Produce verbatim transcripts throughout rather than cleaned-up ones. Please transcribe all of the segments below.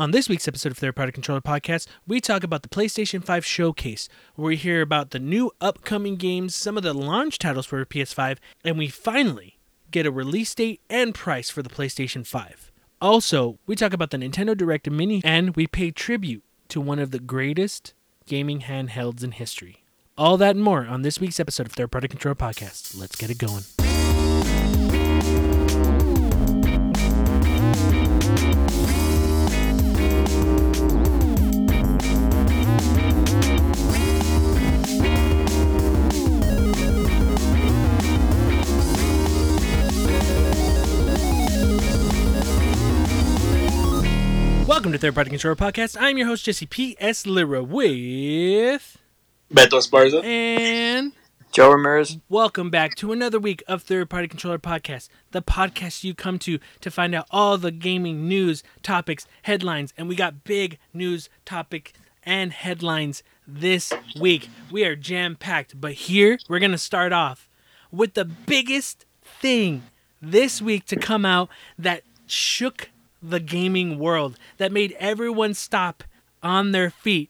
On this week's episode of Third Party Controller Podcast, we talk about the PlayStation five Showcase, where we hear about the new upcoming games, some of the launch titles for P S five, and we finally get a release date and price for the PlayStation five. Also, we talk about the Nintendo Direct Mini, and we pay tribute to one of the greatest gaming handhelds in history. All that and more on this week's episode of Third Party Controller Podcast. Let's get it going. Welcome to Third Party Controller Podcast. I'm your host, Jesse P S. Lira, with Beto Esparza and Joe Ramirez. Welcome back to another week of Third Party Controller Podcast, the podcast you come to to find out all the gaming news, topics, headlines, and we got big news, topics, and headlines this week. We are jam-packed, but here we're going to start off with the biggest thing this week to come out that shook the gaming world, that made everyone stop on their feet.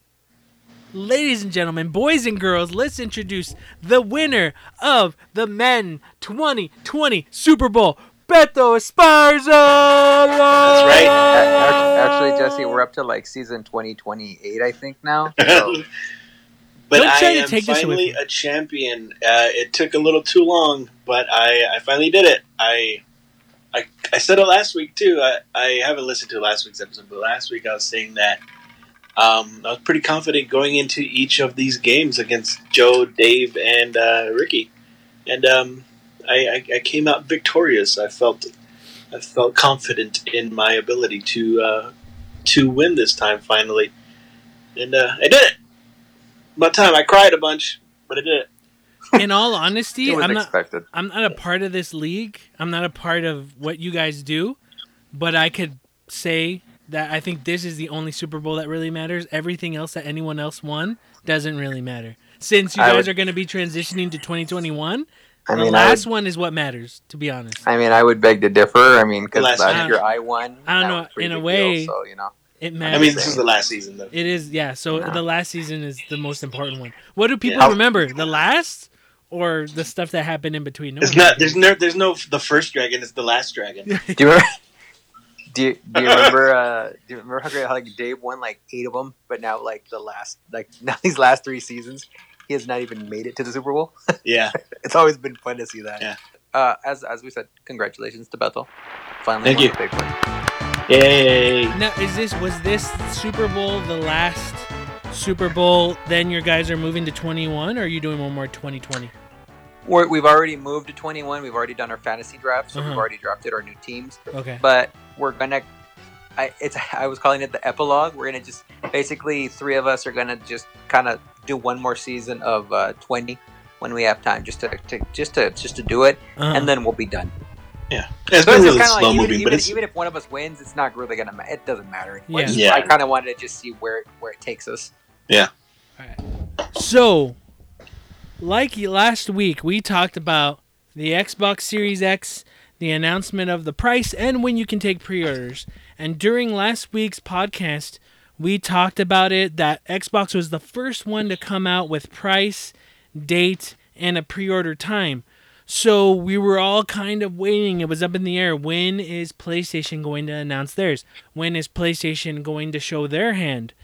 Ladies and gentlemen, boys and girls, let's introduce the winner of the Madden twenty twenty Super Bowl, Beto Esparza! That's right. Actually, Jesse, we're up to like season twenty twenty-eight, I think, now. So. But Don't try I to am take finally a champion. Uh, it took a little too long, but I, I finally did it. I... I, I said it last week, too. I, I haven't listened to last week's episode, but last week I was saying that um, I was pretty confident going into each of these games against Joe, Dave, and uh, Ricky. And um, I, I, I came out victorious. I felt I felt confident in my ability to uh, to win this time, finally. And uh, I did it. About time. I cried a bunch, but I did it. In all honesty, I'm not, I'm not a part of this league. I'm not a part of what you guys do. But I could say that I think this is the only Super Bowl that really matters. Everything else that anyone else won doesn't really matter. Since you guys would, are going to be transitioning to twenty twenty-one, I mean, the last would, one is what matters, to be honest. I mean, I would beg to differ. I mean, because last year I won. I don't know. In a way, deal, so, you know. It matters. I mean, this is the last season, though. It is, yeah. So no. The last season is the most important one. What do people yeah. remember? The last? Or the stuff that happened in between. No, it's not, there's no. There's no. The first dragon is the last dragon. do you remember? Do you, do you remember? Uh, do you remember how like Dave won like eight of them, but now like the last, like now these last three seasons, he has not even made it to the Super Bowl. Yeah, it's always been fun to see that. Yeah. Uh, as as we said, congratulations to Bethel. Finally, thank you. Big one. Yay! Now, is this was this Super Bowl the last Super Bowl? Then your guys are moving to twenty-one, or are you doing one more twenty twenty? We're, we've already moved to twenty-one. We've already done our fantasy draft, so uh-huh. we've already drafted our new teams. Okay. But we're gonna, I it's I was calling it the epilogue. We're gonna just basically three of us are gonna just kind of do one more season of uh, twenty when we have time, just to, to just to just to do it, uh-huh. and then we'll be done. Yeah, yeah it's so been really slow like, moving, even, but it's... even if one of us wins, it's not really gonna. It doesn't matter. Yeah. Just, yeah. I kind of wanted to just see where where it takes us. Yeah. All right. So. Like last week, we talked about the Xbox Series X, the announcement of the price, and when you can take pre-orders. And during last week's podcast, we talked about it, that Xbox was the first one to come out with price, date, and a pre-order time. So we were all kind of waiting. It was up in the air. When is PlayStation going to announce theirs? When is PlayStation going to show their hand?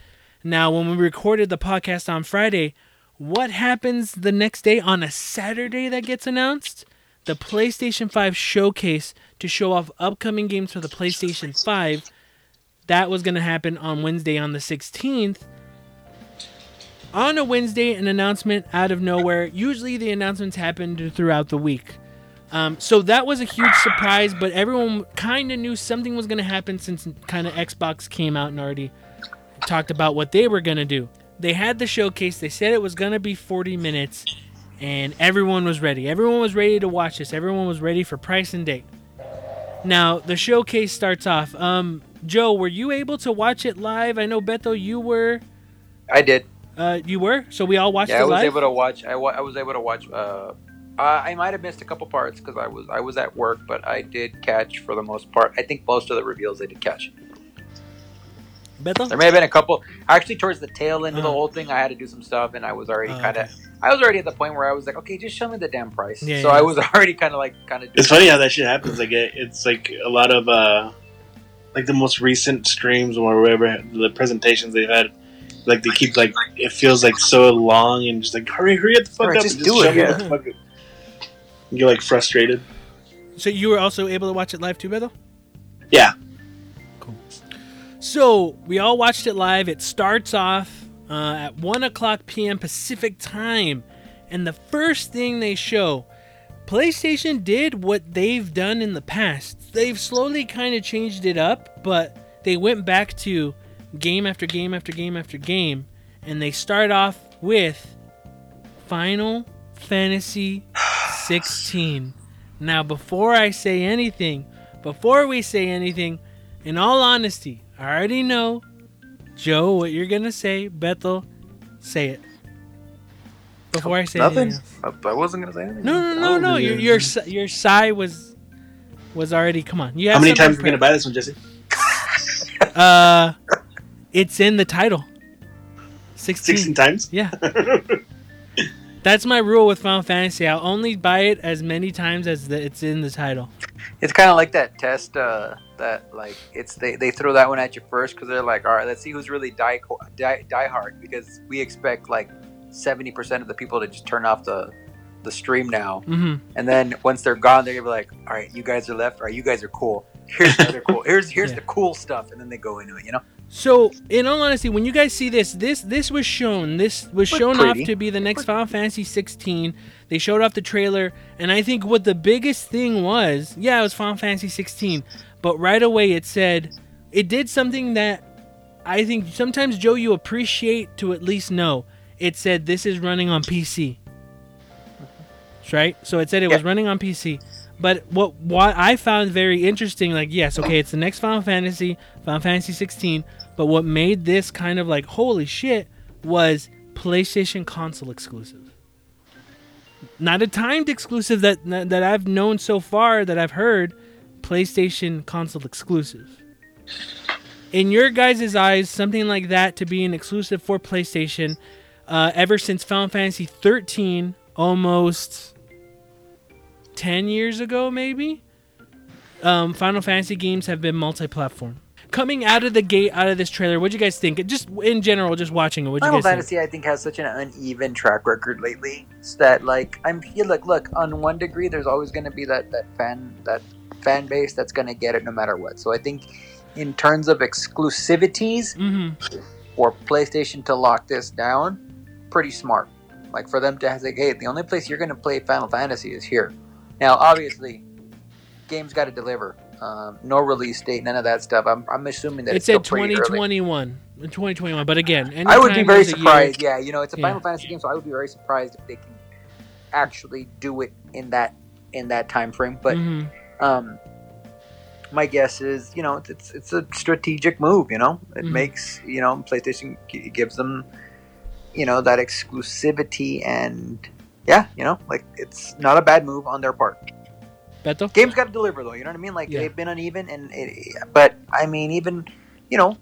Now, when we recorded the podcast on Friday... what happens the next day on a Saturday that gets announced? The PlayStation five Showcase to show off upcoming games for the PlayStation five. That was going to happen on Wednesday on the sixteenth. On a Wednesday, an announcement out of nowhere. Usually the announcements happen throughout the week. Um, so that was a huge surprise, but everyone kind of knew something was going to happen since kind of Xbox came out and already talked about what they were going to do. They had the showcase. They said it was going to be forty minutes, and everyone was ready. Everyone was ready to watch this. Everyone was ready for price and date. Now, the showcase starts off. Um, Joe, were you able to watch it live? I know, Beto, you were. I did. Uh, you were? So we all watched yeah, it live? Yeah, I was able to watch. I, wa- I was able to watch. Uh, I might have missed a couple parts because I was, I was at work, but I did catch for the most part. I think most of the reveals I did catch. Beto? There may have been a couple. Actually, towards the tail end of the whole thing, I had to do some stuff, and I was already uh, kind of. Okay. I was already at the point where I was like, okay, just show me the damn price. Yeah, so yeah. I was already kind of like, kind of. It's funny how that shit happens. Like it, it's like a lot of uh, like the most recent streams or whatever, the presentations they've had. Like they keep like it feels like so long and just like hurry, hurry up the fuck right, up, just, and just do it. Yeah. The fuck up. You're like frustrated. So you were also able to watch it live too, Beto? Yeah. Cool. So we all watched it live. It starts off uh, at one o'clock p.m. Pacific time. And the first thing they show, PlayStation did what they've done in the past. They've slowly kind of changed it up, but they went back to game after game after game after game. And they start off with Final Fantasy sixteen. Now, before I say anything, before we say anything, in all honesty, I already know, Joe, what you're going to say. Beto, say it. Before I say nothing. Anything. I wasn't going to say anything. No, no, no, no. Your, your your sigh was was already, come on. You have How many times are we going to buy this one, Jesse? uh, It's in the title. sixteen. sixteen times? Yeah. That's my rule with Final Fantasy. I'll only buy it as many times as the, it's in the title. It's kind of like that test uh, that like it's they, they throw that one at you first because they're like, all right, let's see who's really die, die, die hard, because we expect like seventy percent of the people to just turn off the, the stream now. Mm-hmm. And then once they're gone, they're going to be like, all right, you guys are left. All right, you guys are cool. Here's the other cool. Here's here's yeah. the cool stuff. And then they go into it, you know? So, in all honesty, when you guys see this, this this was shown. This was shown pretty. off to be the next Final Fantasy sixteen. They showed off the trailer, and I think what the biggest thing was, yeah, it was Final Fantasy sixteen, but right away it said, it did something that I think sometimes, Joe, you appreciate to at least know. It said this is running on P C. Right? So it said it yeah. was running on P C. But what what I found very interesting, like, yes, okay, it's the next Final Fantasy, Final Fantasy sixteen, but what made this kind of like, holy shit, was PlayStation console exclusive. Not a timed exclusive that that I've known so far, that I've heard, PlayStation console exclusive. In your guys' eyes, something like that to be an exclusive for PlayStation, uh, ever since Final Fantasy thirteen, almost ten years ago, maybe, um, Final Fantasy games have been multi-platform. Coming out of the gate, out of this trailer, what'd you guys think? Just in general, just watching it, what'd you guys think? Final Fantasy, I think, has such an uneven track record lately that, like, I'm yeah, look, look, on one degree, there's always going to be that, that fan that fan base that's going to get it no matter what. So I think in terms of exclusivities mm-hmm. for PlayStation to lock this down, pretty smart. Like, for them to say, hey, the only place you're going to play Final Fantasy is here. Now, obviously, games got to deliver. Um, no release date, none of that stuff. I'm, I'm assuming that it it's said still pretty twenty twenty-one, early. twenty twenty-one, but again, I would be very surprised. Year, yeah, you know, it's a yeah. Final Fantasy game, so I would be very surprised if they can actually do it in that in that time frame. But mm-hmm. um, my guess is, you know, it's it's a strategic move. You know, it mm-hmm. makes you know PlayStation g- gives them you know that exclusivity and. Yeah, you know, like, it's not a bad move on their part. Beto? Game's got to deliver, though, you know what I mean? Like, yeah. they've been uneven, and it, but, I mean, even, you know,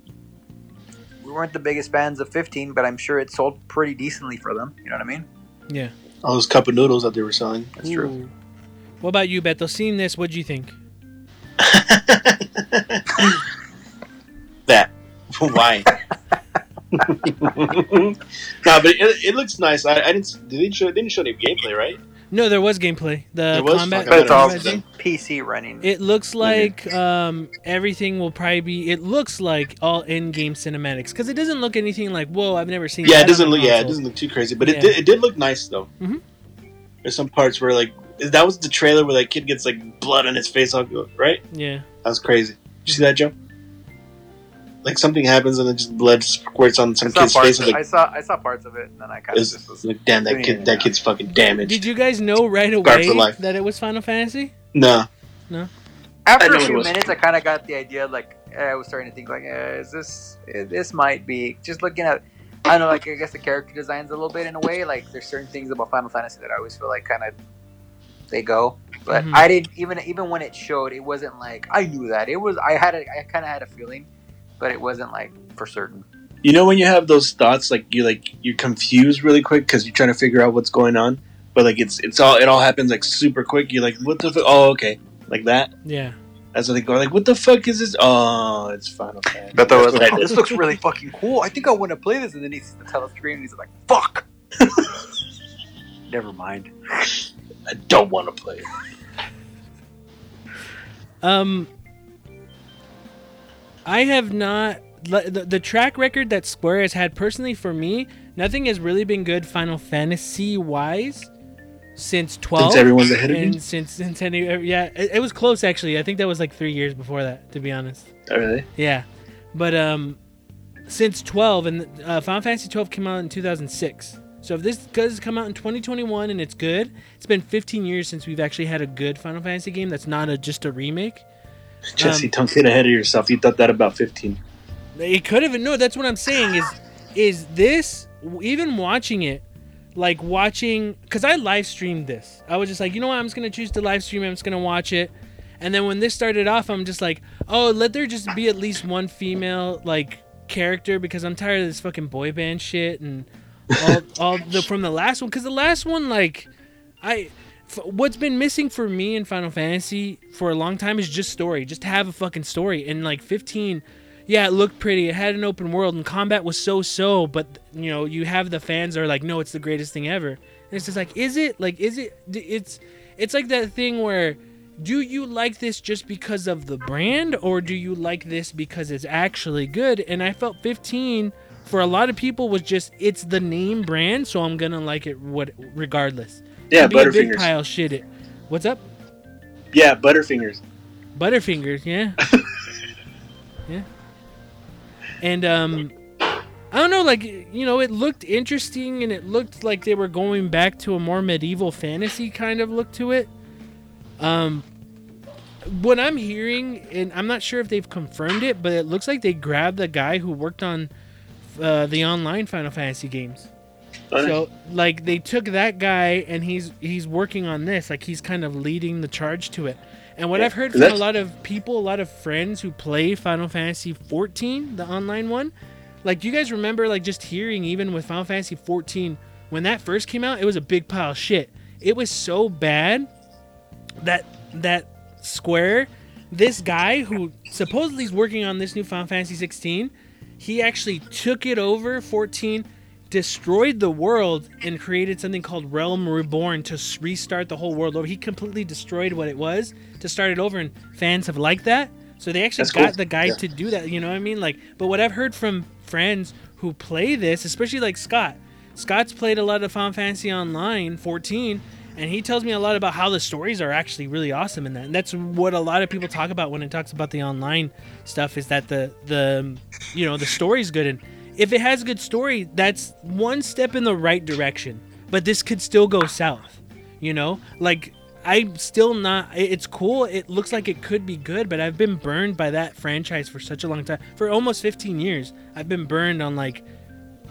we weren't the biggest fans of fifteen, but I'm sure it sold pretty decently for them, you know what I mean? Yeah. All those cup of noodles that they were selling. That's Ooh. True. What about you, Beto? Seeing this, what'd you think? that. Why? no, but it, it looks nice. I, I didn't. They didn't show, didn't show any gameplay, right? No, there was gameplay. The there was combat, but it's all P C running. It looks like um, everything will probably be. It looks like all in-game cinematics because it doesn't look anything like. Whoa, I've never seen. Yeah, that it doesn't look. Console. Yeah, it doesn't look too crazy, but yeah. it did, it did look nice though. Mm-hmm. There's some parts where like that was the trailer where that kid gets like blood on his face, right? Yeah, that was crazy. Did you see that, Joe? Like something happens and then just blood squirts on some kid's face. Like, I saw, I saw parts of it, and then I kind of just was like, "Damn, that kid, that kid's fucking damaged." Did you guys know right away that it was Final Fantasy? No, no. After a few minutes, I kind of got the idea. Like, I was starting to think, like, eh, "Is this? This might be." Just looking at, I don't know. Like, I guess the character designs a little bit in a way. Like, there's certain things about Final Fantasy that I always feel like kind of they go. But mm-hmm. I didn't even even when it showed, it wasn't like I knew that. It was I had a, I kind of had a feeling. But it wasn't like for certain. You know when you have those thoughts, like you like you're confused really quick because you're trying to figure out what's going on, but like it's it's all it all happens like super quick. You're like, what the fuck? Oh, okay, like that. Yeah. As they go, like, what the fuck is this? Oh, it's Final Fantasy. Beto was like, this looks really fucking cool. I think I want to play this. And then he sees the title screen and he's like, fuck. Never mind. I don't want to play it. Um, I have not... The, the track record that Square has had, personally for me, nothing has really been good Final Fantasy-wise. Since twelve, since everyone's ahead of you, since since any, yeah, it, it was close actually. I think that was like three years before that, to be honest. Oh really? Yeah, but um, since twelve, and uh, Final Fantasy twelve came out in two thousand six. So if this does come out in twenty twenty one and it's good, it's been fifteen years since we've actually had a good Final Fantasy game that's not a, just a remake. Jesse, um, don't get ahead of yourself. You thought that about fifteen. It could have been. No, that's what I'm saying. Is is this even watching it? Like watching, because I live streamed this. I was just like, you know what? I'm just going to choose to live stream. I'm just going to watch it. And then when this started off, I'm just like, oh, let there just be at least one female like character because I'm tired of this fucking boy band shit and all, all the from the last one. Because the last one, like, I, f- what's been missing for me in Final Fantasy for a long time is just story. Just have a fucking story. And like fifteen, yeah, it looked pretty. It had an open world, and combat was so-so, but, you know, you have the fans that are like, no, it's the greatest thing ever. And it's just like, is it? Like, is it? It's it's like that thing where, do you like this just because of the brand, or do you like this because it's actually good? And I felt fifteen, for a lot of people, was just, it's the name brand, so I'm going to like it what regardless. Yeah, Butterfingers. Be a big pile shit it. What's up? Yeah, Butterfingers. Butterfingers, yeah. Yeah. And, um, I don't know, like, you know, it looked interesting and it looked like they were going back to a more medieval fantasy kind of look to it. Um, what I'm hearing, and I'm not sure if they've confirmed it, but it looks like they grabbed the guy who worked on uh, the online Final Fantasy games. Nice. So, like, they took that guy and he's he's working on this. Like, he's kind of leading the charge to it. And what yeah, I've heard from a lot of people, a lot of friends who play Final Fantasy fourteen, the online one, like, do you guys remember, like, just hearing even with Final Fantasy fourteen, when that first came out, it was a big pile of shit. It was so bad that that Square, this guy who supposedly is working on this new Final Fantasy sixteen, he actually took it over, fourteen, destroyed the world, and created something called Realm Reborn to restart the whole world over. He completely destroyed what it was to start it over, and fans have liked that. So they actually That's got cool. the guy yeah. to do that, you know what I mean? Like, but what I've heard from friends who play this, especially like Scott. Scott's played a lot of Final Fantasy Online fourteen, and he tells me a lot about how the stories are actually really awesome in that. And that's what a lot of people talk about when it talks about the online stuff, is that the the you know, the story's good, and if it has a good story, that's one step in the right direction. But this could still go south, you know? Like, I'm still not... It's cool. It looks like it could be good, but I've been burned by that franchise for such a long time. For almost fifteen years, I've been burned on, like,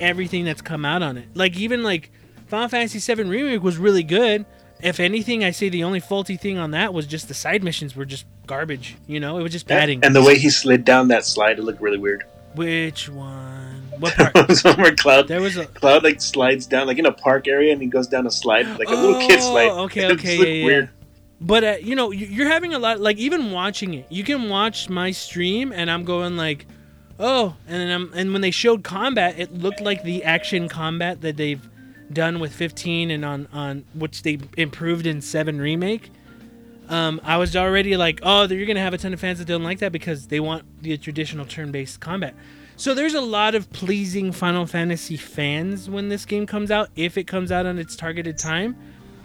everything that's come out on it. Like, even, like, Final Fantasy seven Remake was really good. If anything, I say the only faulty thing on that was just the side missions were just garbage, you know? It was just padding. And the way he slid down that slide, it looked really weird. Which one? What part? There was one where Cloud, there was a... Cloud like slides down like in a park area, and he goes down a slide like oh, a little kid slide. Okay, okay, yeah, yeah. Weird. But uh, you know, you're having a lot. Like even watching it, you can watch my stream, and I'm going like, oh, and then I'm and when they showed combat, it looked like the action combat that they've done with fifteen and on on which they improved in seven Remake. Um, I was already like, oh, you're gonna have a ton of fans that don't like that because they want the traditional turn-based combat. So there's a lot of pleasing Final Fantasy fans when this game comes out, if it comes out on its targeted time.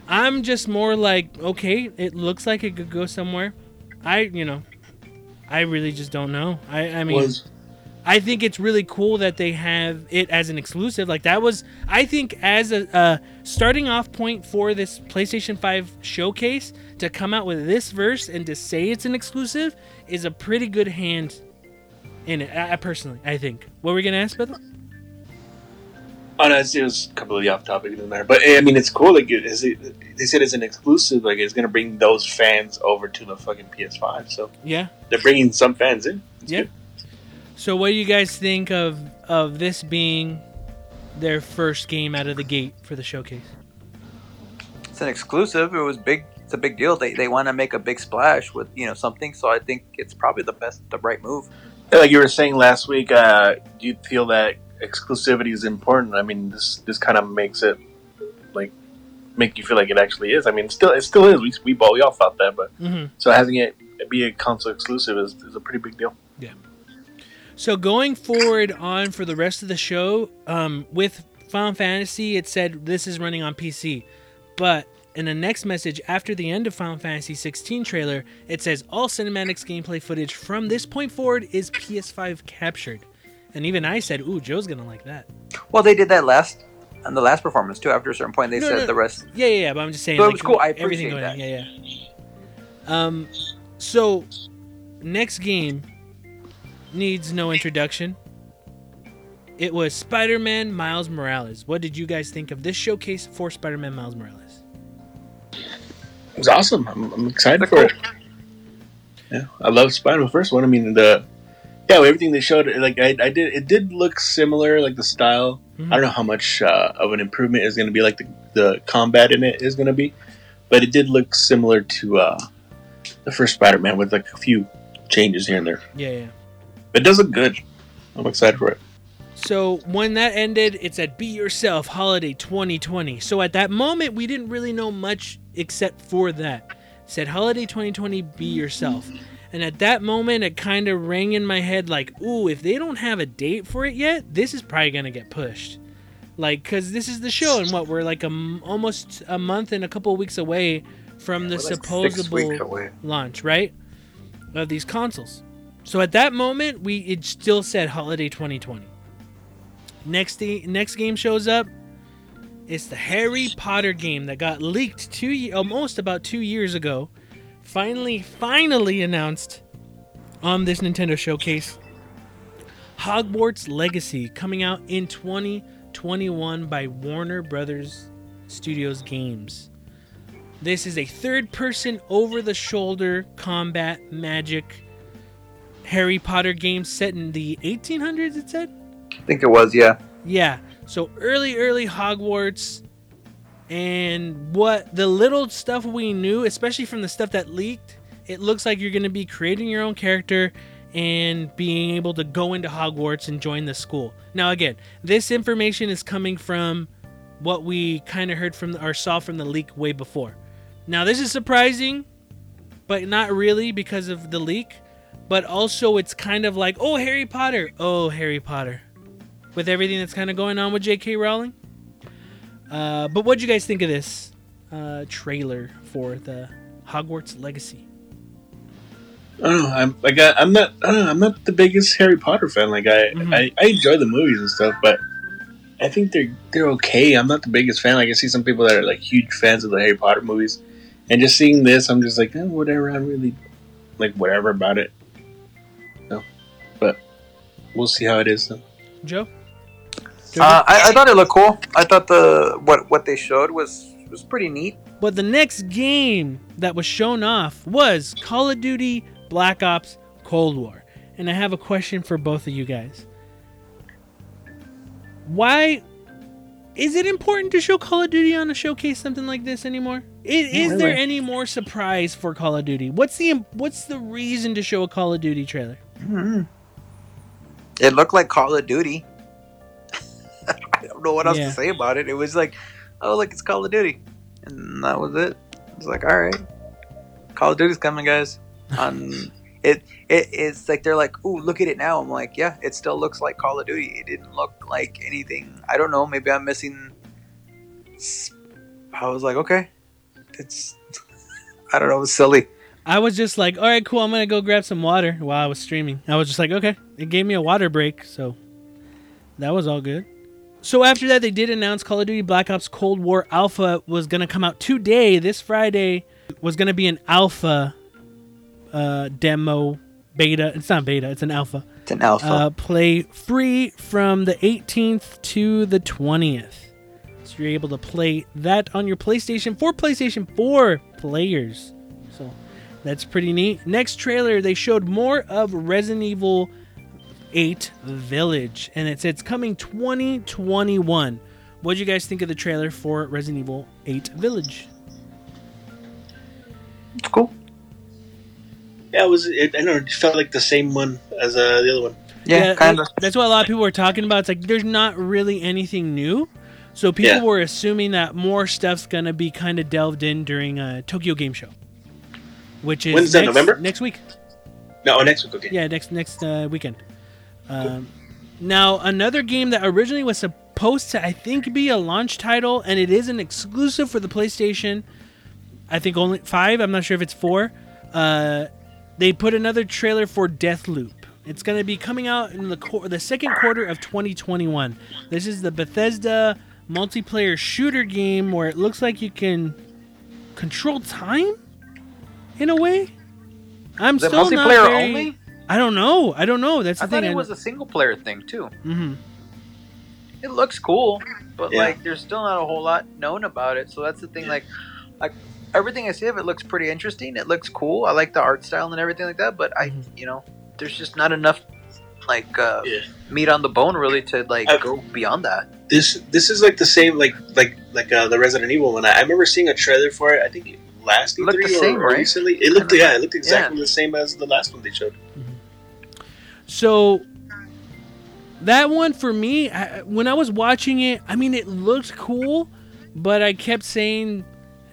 I'm just more like, okay, it looks like it could go somewhere. I, you know, I really just don't know. I, I mean, was. I think it's really cool that they have it as an exclusive. Like that was, I think, as a uh, starting off point for this PlayStation five showcase to come out with this verse and to say it's an exclusive is a pretty good hand. In it, I, I personally, I think. What were we gonna ask about that? Oh no, it was completely off topic, it doesn't matter. But I mean, it's cool. Like, it, it, they said it's an exclusive. Like, it's gonna bring those fans over to the fucking P S five. So yeah, they're bringing some fans in. It's yeah. Good. So what do you guys think of, of this being their first game out of the gate for the showcase? It's an exclusive. It was big. It's a big deal. They they want to make a big splash with, you know, something. So I think it's probably the best, the right move. Like you were saying last week, uh, do you feel that exclusivity is important? I mean, this this kind of makes it like make you feel like it actually is. I mean, it still it still is. We we, ball, we all thought that, but mm-hmm. so having it be a console exclusive is, is a pretty big deal. Yeah. So going forward on for the rest of the show, um, with Final Fantasy, it said this is running on P C. But in the next message after the end of Final Fantasy sixteen trailer, it says all cinematics gameplay footage from this point forward is P S five captured. And even I said, ooh, Joe's going to like that. Well, they did that last on the last performance, too. After a certain point, they no, said no. the rest. Yeah, yeah, yeah. But I'm just saying. So like, it was cool. I appreciate that. On. Yeah, yeah. Um, so next game needs no introduction. It was Spider-Man Miles Morales. What did you guys think of this showcase for Spider-Man Miles Morales? It was awesome. I'm, I'm excited That's for cool. it. Yeah, I love Spider-Man, the first one. I mean, the yeah, everything they showed, like I, I did, it did look similar, like the style. Mm-hmm. I don't know how much uh, of an improvement is going to be, like the the combat in it is going to be, but it did look similar to uh, the first Spider-Man with like a few changes here and there. Yeah, yeah. It does look good. I'm excited for it. So when that ended, it said, Be Yourself, Holiday twenty twenty. So at that moment, we didn't really know much except for that. It said, Holiday twenty twenty, Be Yourself. And at that moment, it kind of rang in my head like, ooh, if they don't have a date for it yet, this is probably going to get pushed. Like, because this is the show, and what, we're like a, almost a month and a couple of weeks away from yeah, the supposable like launch, right, of these consoles. So at that moment, we it still said Holiday twenty twenty. Next day, next game shows up. It's the Harry Potter game that got leaked two almost about two years ago. Finally, finally announced on this Nintendo showcase. Hogwarts Legacy coming out in twenty twenty-one by Warner Brothers Studios Games. This is a third-person over-the-shoulder combat magic Harry Potter game set in the eighteen hundreds, it said? I think it was, yeah. Yeah. So early, early Hogwarts, and what the little stuff we knew, especially from the stuff that leaked, it looks like you're going to be creating your own character and being able to go into Hogwarts and join the school. Now, again, this information is coming from what we kind of heard from or saw from the leak way before. Now, this is surprising, but not really because of the leak, but also it's kind of like, oh, Harry Potter. Oh, Harry Potter. With everything that's kind of going on with J K Rowling. Uh, but what do you guys think of this uh, trailer for the Hogwarts Legacy? I don't know. I'm, like, I, I'm not. I don't know, I'm not the biggest Harry Potter fan. Like I, mm-hmm. I, I enjoy the movies and stuff, but I think they're they're okay. I'm not the biggest fan. Like I see some people that are like huge fans of the Harry Potter movies, and just seeing this, I'm just like, eh, whatever. I'm really like whatever about it. No, but we'll see how it is though. Joe. Uh, I, I thought it looked cool. I thought the what what they showed was was pretty neat. But the next game that was shown off was Call of Duty: Black Ops Cold War, and I have a question for both of you guys. Why is it important to show Call of Duty on a showcase something like this anymore? It, is there any more surprise for Call of Duty? What's the what's the reason to show a Call of Duty trailer? Mm-hmm. It looked like Call of Duty. I don't know what else yeah. to say about it. It was like, oh, look, it's Call of Duty. And that was it. It was like, all right, Call of Duty's coming, guys. Um, it, it It's like they're like, ooh, look at it now. I'm like, yeah, it still looks like Call of Duty. It didn't look like anything. I don't know. Maybe I'm missing. I was like, okay. It's, I don't know. It was silly. I was just like, all right, cool. I'm going to go grab some water while I was streaming. I was just like, okay. It gave me a water break, so that was all good. So after that, they did announce Call of Duty Black Ops Cold War Alpha was going to come out today. This Friday was going to be an alpha uh, demo beta. It's not beta. It's an alpha. It's an alpha. Uh, play free from the eighteenth to the twentieth. So you're able to play that on your PlayStation for PlayStation four players. So that's pretty neat. Next trailer, they showed more of Resident Evil eight Village, and it said it's coming twenty twenty-one. What did you guys think of the trailer for Resident Evil eight Village? It's cool. Yeah, it was. It, I don't know, it felt like the same one as uh, the other one. Yeah, yeah, kind of. That's what a lot of people were talking about. It's like there's not really anything new, so people yeah. were assuming that more stuff's gonna be kind of delved in during a Tokyo Game Show, which is When's next, that, November? next week. No, next week. Okay. Yeah, next next uh, weekend. Um, cool. Now another game that originally was supposed to, I think, be a launch title, and it is an exclusive for the PlayStation. I think only five. I'm not sure if it's four. Uh, they put another trailer for Deathloop. It's going to be coming out in the co- the second quarter of twenty twenty-one. This is the Bethesda multiplayer shooter game where it looks like you can control time in a way. I'm is still it multiplayer not very, only? I don't know. I don't know. That's the I thing. Thought it was a single player thing too. Mm-hmm. It looks cool, but yeah. like there's still not a whole lot known about it. So that's the thing. Like, like everything I see of it looks pretty interesting. It looks cool. I like the art style and everything like that. But I, you know. There's just not enough, like, uh, yeah. meat on the bone, really, to like I've, go beyond that. This this is like the same, like like like uh, the Resident Evil one. I, I remember seeing a trailer for it. I think last E three or same, right? recently. It looked yeah, it looked exactly yeah. the same as the last one they showed. Mm-hmm. So that one for me, I, when I was watching it, I mean, it looked cool, but I kept saying,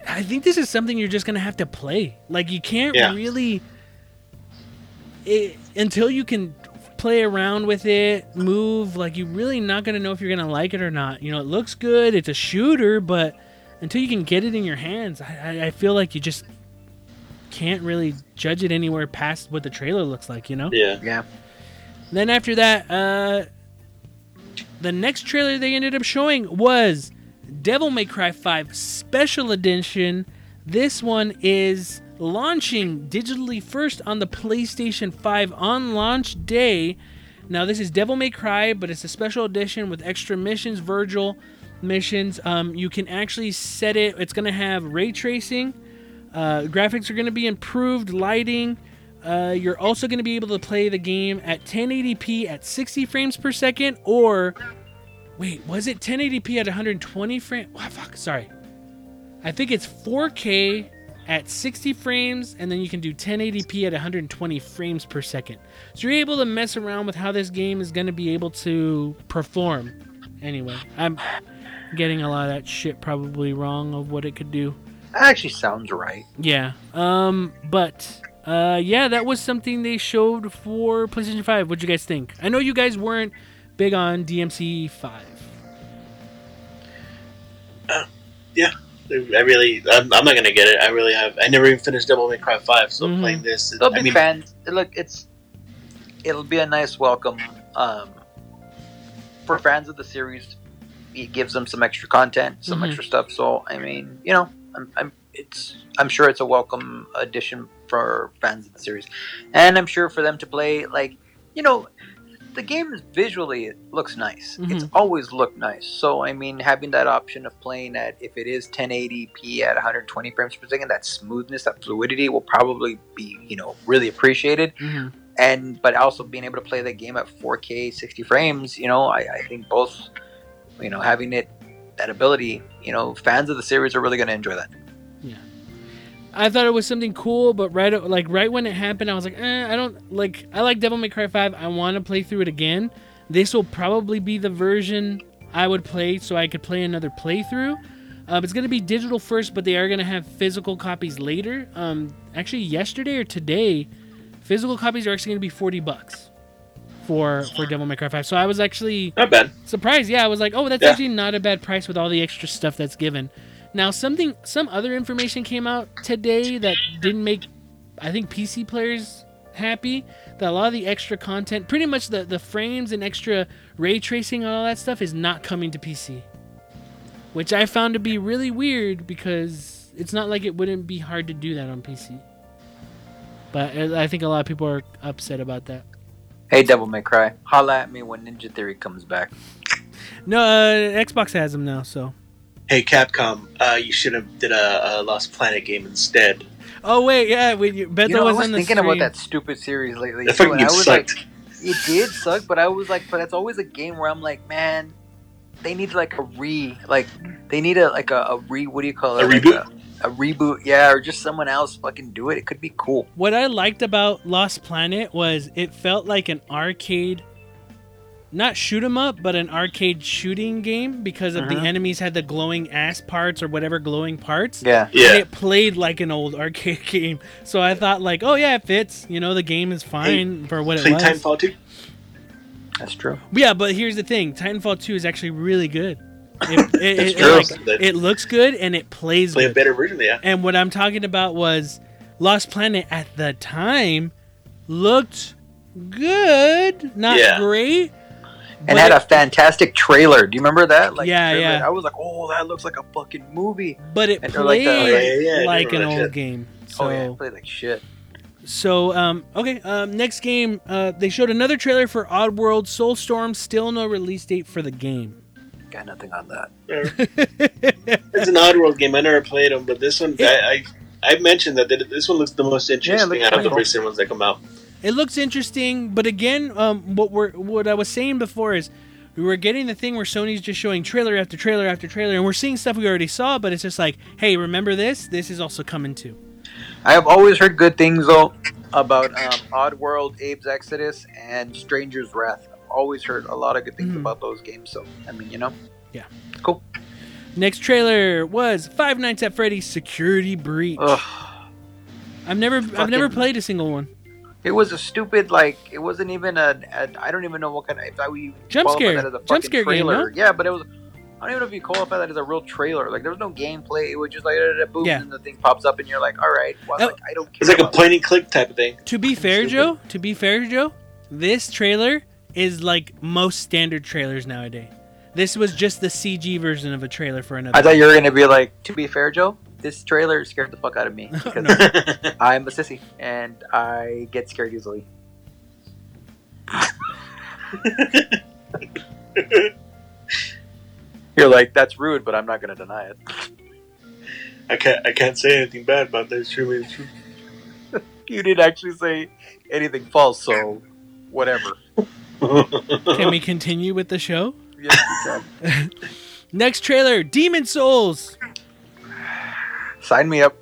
I think this is something you're just gonna have to play. Like, you can't yeah. really. It, until you can play around with it, move, like, you're really not going to know if you're going to like it or not. You know, it looks good. It's a shooter, but until you can get it in your hands, I, I feel like you just can't really judge it anywhere past what the trailer looks like, you know? Yeah. Yeah. Then after that, uh, the next trailer they ended up showing was Devil May Cry five Special Edition. This one is launching digitally first on the PlayStation five on launch day. Now, this is Devil May Cry, but it's a special edition with extra missions, Virgil missions. Um, you can actually set it. It's going to have ray tracing. Uh, graphics are going to be improved, lighting. Uh, you're also going to be able to play the game at ten eighty p at sixty frames per second, or wait, was it ten eighty p at one hundred twenty frames? Oh, fuck, sorry. I think it's four K at sixty frames, and then you can do ten eighty p at one hundred twenty frames per second. So you're able to mess around with how this game is going to be able to perform. Anyway, I'm getting a lot of that shit probably wrong of what it could do. That actually sounds right. Yeah. Um. But, uh, yeah, that was something they showed for PlayStation five. What'd you guys think? I know you guys weren't big on D M C five. Uh, yeah. I really, I'm, I'm not gonna get it. I really have. I never even finished Devil May Cry five, so mm-hmm. playing this. They'll be I mean, fans. Look, it's, it'll be a nice welcome um, for fans of the series. It gives them some extra content, some mm-hmm. extra stuff. So I mean, you know, I'm, I'm, it's, I'm sure it's a welcome addition for fans of the series, and I'm sure for them to play. Like, you know, the game is visually, it looks nice. Mm-hmm. It's always looked nice. So, I mean, having that option of playing at, if it is ten eighty p at one hundred twenty frames per second, that smoothness, that fluidity will probably be, you know, really appreciated. Mm-hmm. And, but also being able to play the game at four K, sixty frames, you know, I, I think both, you know, having it, that ability, you know, fans of the series are really going to enjoy that. Yeah. I thought it was something cool, but right like right when it happened, I was like, eh, I don't like. I like Devil May Cry five. I want to play through it again. This will probably be the version I would play, so I could play another playthrough. Uh, it's gonna be digital first, but they are gonna have physical copies later. Um, actually, yesterday or today, physical copies are actually gonna be forty bucks for for Devil May Cry five. So I was actually not bad surprised. Yeah, I was like, oh, that's yeah. actually not a bad price with all the extra stuff that's given. Now, something, some other information came out today that didn't make, I think, P C players happy. That a lot of the extra content, pretty much the, the frames and extra ray tracing and all that stuff is not coming to P C. Which I found to be really weird because it's not like it wouldn't be hard to do that on P C. But I think a lot of people are upset about that. Hey, Devil May Cry, holla at me when Ninja Theory comes back. No, uh, Xbox has them now, so... Hey Capcom, uh, you should have did a, a Lost Planet game instead. Oh wait, yeah, wait, Beto you know, was, I was on the thinking stream. About that stupid series lately. That fucking game sucked. Like, it did suck, but I was like, but it's always a game where I'm like, man, they need like a re, like they need a like a, a re, what do you call it? A like reboot. A, a reboot, yeah, or just someone else fucking do it. It could be cool. What I liked about Lost Planet was it felt like an arcade, not shoot 'em up, but an arcade shooting game because of uh-huh. the enemies had the glowing ass parts or whatever glowing parts. Yeah, yeah. And it played like an old arcade game, so I thought like, oh yeah, it fits. You know, the game is fine hey, for what it was. Titanfall two. That's true. Yeah, but here's the thing: Titanfall two is actually really good. It, it, That's it, true. It, like, it looks good and it plays. Play good. A better version, yeah. And what I'm talking about was Lost Planet at the time looked good, not yeah. great. And but had a fantastic trailer. Do you remember that? Like, yeah, trailer, yeah. I was like, "Oh, that looks like a fucking movie." But it and played like, the, yeah, yeah, yeah, like an old shit. Game. So. Oh yeah, it played like shit. So, um, okay. Um, next game, uh, they showed another trailer for Oddworld: Soulstorm. Still no release date for the game. Got nothing on that. Yeah. It's an Oddworld game. I never played them, but this one, it, I, I, I mentioned that this one looks the most interesting yeah, out of the recent ones that come out. It looks interesting, but again, um, what we're what I was saying before is we were getting the thing where Sony's just showing trailer after trailer after trailer, and we're seeing stuff we already saw, but it's just like, hey, remember this? This is also coming too. I have always heard good things, though, about um, Oddworld, Abe's Exodus, and Stranger's Wrath. I've always heard a lot of good things mm. about those games, so, I mean, you know. Yeah. Cool. Next trailer was Five Nights at Freddy's Security Breach. Ugh. I've never, Fucking... I've never played a single one. It was a stupid, like, it wasn't even a, a I don't even know what kind of, if I would jump scare. That as a jump scare trailer. Game, huh? Yeah, but it was, I don't even know if you qualify that as a real trailer. Like, there was no gameplay. It was just like, da, da, da, boom, yeah. and the thing pops up and you're like, all right, well, oh. like, I don't care. It's like a point and click type of thing. To be fair, stupid. Joe, to be fair, Joe, this trailer is like most standard trailers nowadays. This was just the C G version of a trailer for another. I thought you were going to be like, to be fair, Joe, this trailer scared the fuck out of me because no. I'm a sissy and I get scared easily. You're like, that's rude, but I'm not going to deny it. I can't. I can't say anything bad about that. It's true. It's true. You didn't actually say anything false, so whatever. Can we continue with the show? Yes, we can. Next trailer: Demon's Souls. Sign me up.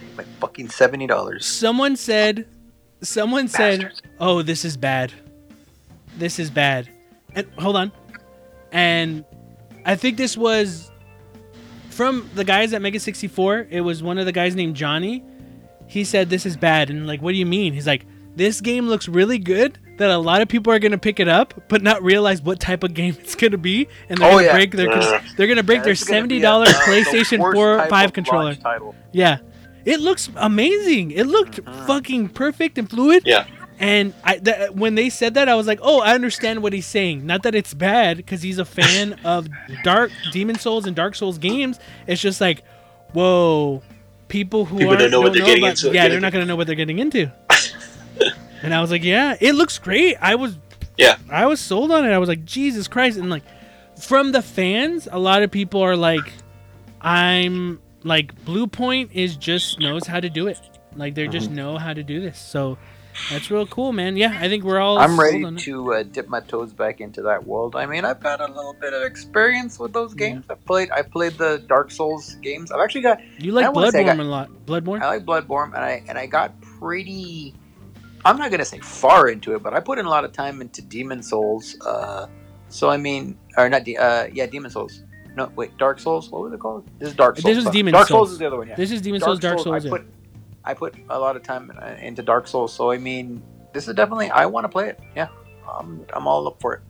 Take my fucking seventy dollars. Someone said, someone Bastards. said, "Oh, this is bad. This is bad." And hold on. And I think this was from the guys at Mega sixty-four. It was one of the guys named Johnny. He said, "This is bad." And like, what do you mean? He's like, "This game looks really good that a lot of people are going to pick it up, but not realize what type of game it's going to be. And they're oh, going yeah. to break their, uh, they're going to break yeah, their seventy dollars a, PlayStation four or five controller. Yeah. It looks amazing. It looked uh-huh. fucking perfect and fluid. Yeah. And I, th- when they said that, I was like, oh, I understand what he's saying. Not that it's bad because he's a fan of Dark Demon Souls and Dark Souls games. It's just like, whoa, people who people don't know don't what they're know getting about, into. Yeah, they're not going to know what they're getting into. And I was like, yeah, it looks great. I was yeah, I was sold on it. I was like, Jesus Christ. And like from the fans, a lot of people are like, I'm like Blue Point is just knows how to do it. Like they just know how to do this. So that's real cool, man. Yeah, I think we're all I'm ready to uh, dip my toes back into that world. I mean, I've got a little bit of experience with those games. Yeah. I played I played the Dark Souls games. I've actually got You like Bloodborne got, a lot. Bloodborne? I like Bloodborne and I and I got pretty I'm not going to say far into it, but I put in a lot of time into Demon Souls. Uh, so, I mean, or not, De- uh, yeah, Demon Souls. No, wait, Dark Souls? What was it called? This is Dark Souls. This is Demon Souls. Dark Souls is the other one, yeah. This is Demon Souls, Dark Souls. I put, I put a lot of time into Dark Souls. So, I mean, this is definitely, I want to play it. Yeah, I'm, I'm all up for it.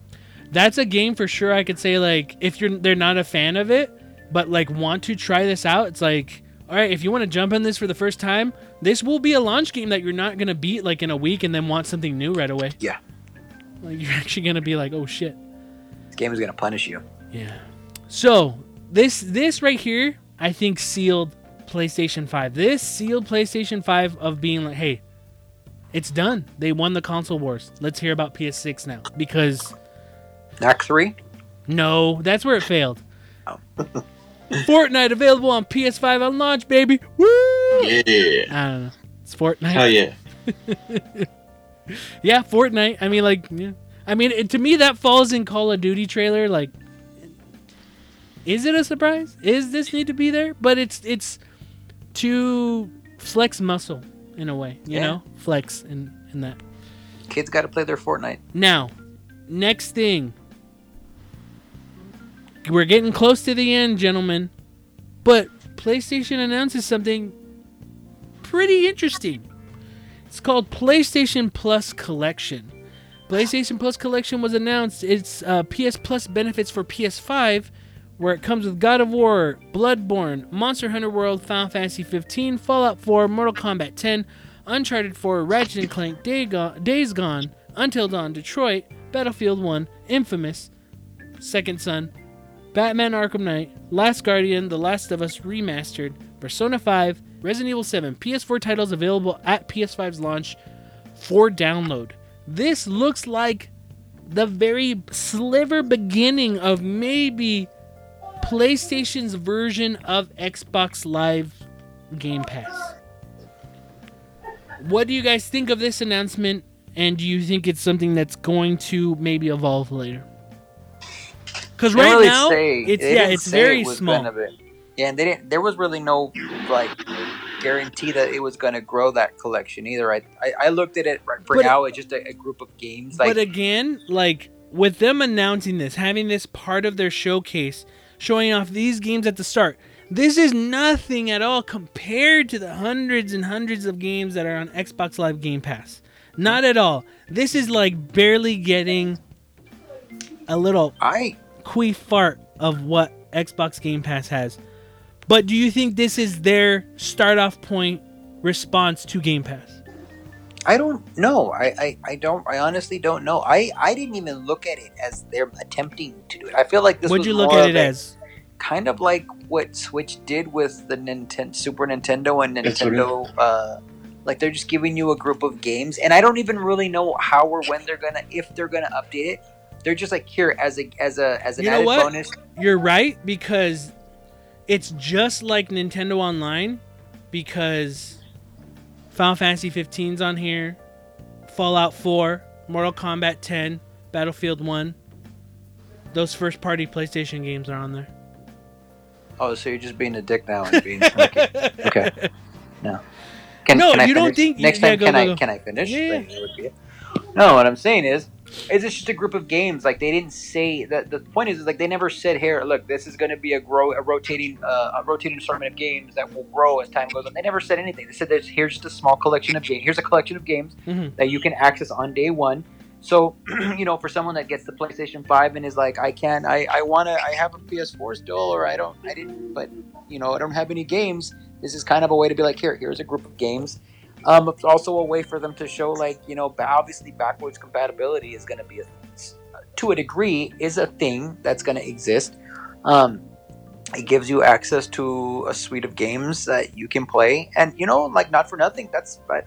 That's a game for sure I could say, like, if you're they're not a fan of it, but, like, want to try this out, it's like... All right, if you want to jump in this for the first time, this will be a launch game that you're not going to beat like in a week and then want something new right away. Yeah. Like you're actually going to be like, oh, shit. This game is going to punish you. Yeah. So this this right here, I think, sealed PlayStation five. This sealed PlayStation five of being like, hey, it's done. They won the console wars. Let's hear about P S six now because... Knack three? No, that's where it failed. Oh. Fortnite available on P S five on launch, baby. Woo! Yeah. I don't know. It's Fortnite. Hell yeah. Yeah, Fortnite. I mean, like, yeah. I mean, it, to me, that falls in Call of Duty trailer. Like, is it a surprise? Is this need to be there? But it's it's to flex muscle in a way, you yeah. know, flex and and that. Kids got to play their Fortnite. Now, next thing. We're getting close to the end, gentlemen. But PlayStation announces something pretty interesting. It's called PlayStation Plus Collection. PlayStation Plus Collection was announced. It's uh, P S Plus benefits for P S five, where it comes with God of War, Bloodborne, Monster Hunter World, Final Fantasy fifteen, Fallout four, Mortal Kombat ten, Uncharted four, Ratchet and Clank, Day Go- Days Gone, Until Dawn, Detroit, Battlefield one, Infamous, Second Son, Batman Arkham Knight, Last Guardian, The Last of Us Remastered, Persona five, Resident Evil seven, P S four titles available at P S five's launch for download. This looks like the very sliver beginning of maybe PlayStation's version of Xbox Live Game Pass. What do you guys think of this announcement? And do you think it's something that's going to maybe evolve later? Because right really now, say, it's yeah, it's very it small. Yeah, and they didn't. There was really no like guarantee that it was going to grow that collection either. I I, I looked at it right, for but, now. It's just a, a group of games. Like, but again, like with them announcing this, having this part of their showcase, showing off these games at the start. This is nothing at all compared to the hundreds and hundreds of games that are on Xbox Live Game Pass. Not at all. This is like barely getting a little I quee fart of what Xbox Game Pass has. But do you think this is their start off point response to Game Pass? I don't know. I, I, I don't. I honestly don't know. I, I didn't even look at it as they're attempting to do it. I feel like this. What'd you look at it as? Kind of like what Switch did with the Nintendo, Super Nintendo, and Nintendo. Uh, like they're just giving you a group of games, and I don't even really know how or when they're gonna, if they're gonna update it. They're just like here as a as a as an you know added what? bonus. You're right, because it's just like Nintendo Online, because Final Fantasy fifteen's on here, Fallout four, Mortal Kombat ten, Battlefield one. Those first party PlayStation games are on there. Oh, so you're just being a dick now and being okay. okay. No. Can, no, can you I don't think next yeah, time go, can go, I go. can I finish? Yeah. Then that would be it. No, what I'm saying is, is it's just a group of games. Like they didn't say that. The point is, is like they never said, "Here, look, this is going to be a grow, a rotating, uh, a rotating assortment of games that will grow as time goes on." They never said anything. They said, "There's here's just a small collection of games. Here's a collection of games mm-hmm. that you can access on day one." So, you know, for someone that gets the PlayStation five and is like, I can't, I, I want to, I have a P S four still, or I don't, I didn't, but, you know, I don't have any games. This is kind of a way to be like, here, here's a group of games. Um, it's also a way for them to show, like, you know, obviously backwards compatibility is going to be, a, to a degree, is a thing that's going to exist. Um, it gives you access to a suite of games that you can play. And, you know, like, not for nothing, that's, but.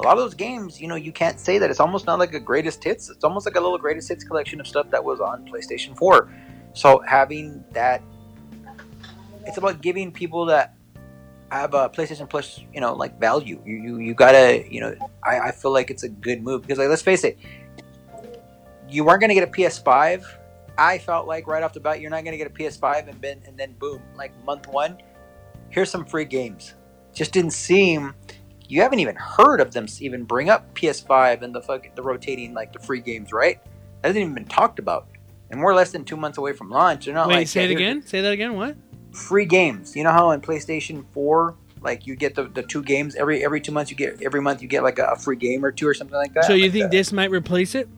A lot of those games, you know, you can't say that. It's almost not like a greatest hits. It's almost like a little greatest hits collection of stuff that was on PlayStation four. So having that, it's about giving people that have a PlayStation Plus, you know, like value. You you, you gotta, you know, I, I feel like it's a good move because, like, let's face it, you weren't gonna get a P S five. I felt like right off the bat, you're not gonna get a P S five and then and then boom, like month one, here's some free games. Just didn't seem. You haven't even heard of them even bring up P S five and the fucking the rotating like the free games, right? That hasn't even been talked about, and we're less than two months away from launch. They're not. Wait, like, say yeah, it again. Say that again. What? Free games. You know how in PlayStation four, like you get the, the two games every every two months. You get every month you get like a, a free game or two or something like that. So you like think that. This might replace it?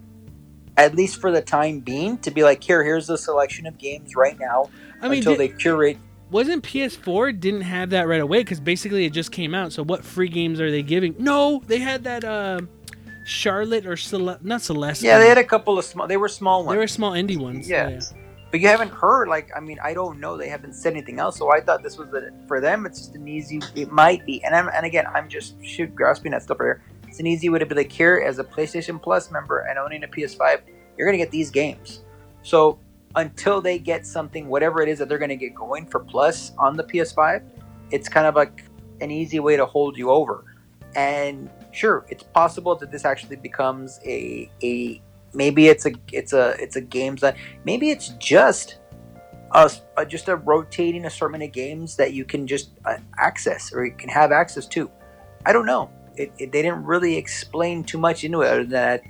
At least for the time being, to be like here, here's a selection of games right now I mean, until did- they curate. Wasn't P S four didn't have that right away because basically it just came out. So what free games are they giving? No, they had that uh, Charlotte or Cele- not Celeste. Yeah, they had a couple of small. They were small ones. They were small indie ones. Yeah. yeah, but you haven't heard. Like I mean, I don't know. They haven't said anything else. So I thought this was a, for them. It's just an easy. It might be. And I'm and again, I'm just shoot grasping at stuff right here. It's an easy way to be like here as a PlayStation Plus member and owning a P S five, you're gonna get these games. So. Until they get something, whatever it is that they're going to get going for Plus on the P S five, it's kind of like an easy way to hold you over. And sure, it's possible that this actually becomes a a maybe it's a it's a it's a game that maybe it's just a, a just a rotating assortment of games that you can just uh, access or you can have access to. I don't know. It, it, they didn't really explain too much into it other than that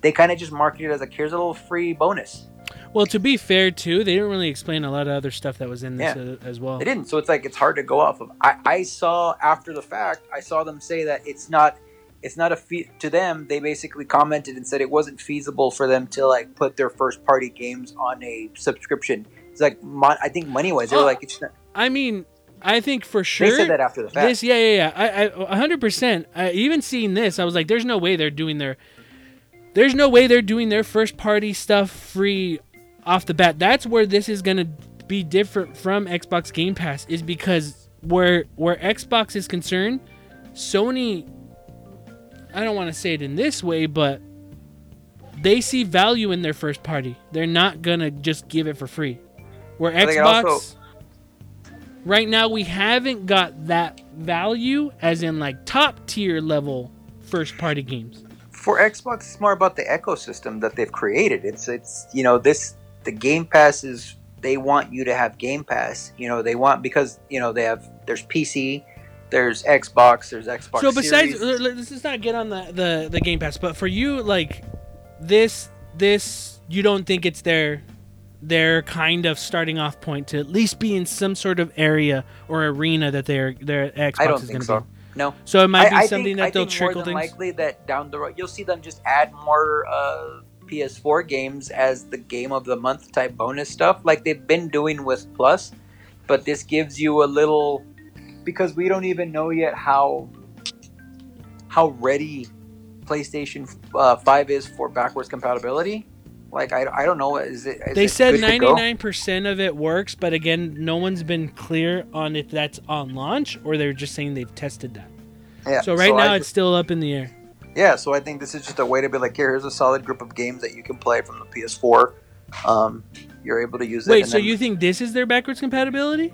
they kind of just marketed it as like, here's a little free bonus. Well, to be fair, too, they didn't really explain a lot of other stuff that was in this yeah, uh, as well. They didn't, so it's like it's hard to go off of. I, I saw after the fact, I saw them say that it's not, it's not a fee- to them. They basically commented and said it wasn't feasible for them to like put their first party games on a subscription. It's like mon- I think money wise, they were oh, like, it's not. I mean, I think for sure they said that after the fact. This, yeah, yeah, yeah. I, I one hundred percent. I even seeing this, I was like, there's no way they're doing their, there's no way they're doing their first party stuff free. Off the bat, that's where this is going to be different from Xbox Game Pass, is because where where Xbox is concerned, Sony, I don't want to say it in this way, but they see value in their first party. They're not going to just give it for free. Where Xbox, also- right now, we haven't got that value as in like top tier level first party games. For Xbox, it's more about the ecosystem that they've created. It's, it's you know, this... The Game Pass is, they want you to have Game Pass. You know, they want, because, you know, they have, there's P C, there's Xbox, there's Xbox Series. So besides, Series. Let's just not get on the, the, the Game Pass, but for you, like, this, this, you don't think it's their, their kind of starting off point to at least be in some sort of area or arena that their, their Xbox I don't is going to so. be? No. So it might I, be I something think, that I they'll trickle things? I think more than likely that down the road, you'll see them just add more, uh, P S four games as the game of the month type bonus stuff like they've been doing with Plus, but this gives you a little, because we don't even know yet how how ready PlayStation uh, five is for backwards compatibility. Like I, I don't know is it is they it said ninety-nine percent of it works, but again no one's been clear on if that's on launch or they're just saying they've tested that. Yeah, so right so now I, it's still up in the air. Yeah, so I think this is just a way to be like, here, here's a solid group of games that you can play from the P S four. Um, you're able to use it. Wait, and so then... you think this is their backwards compatibility?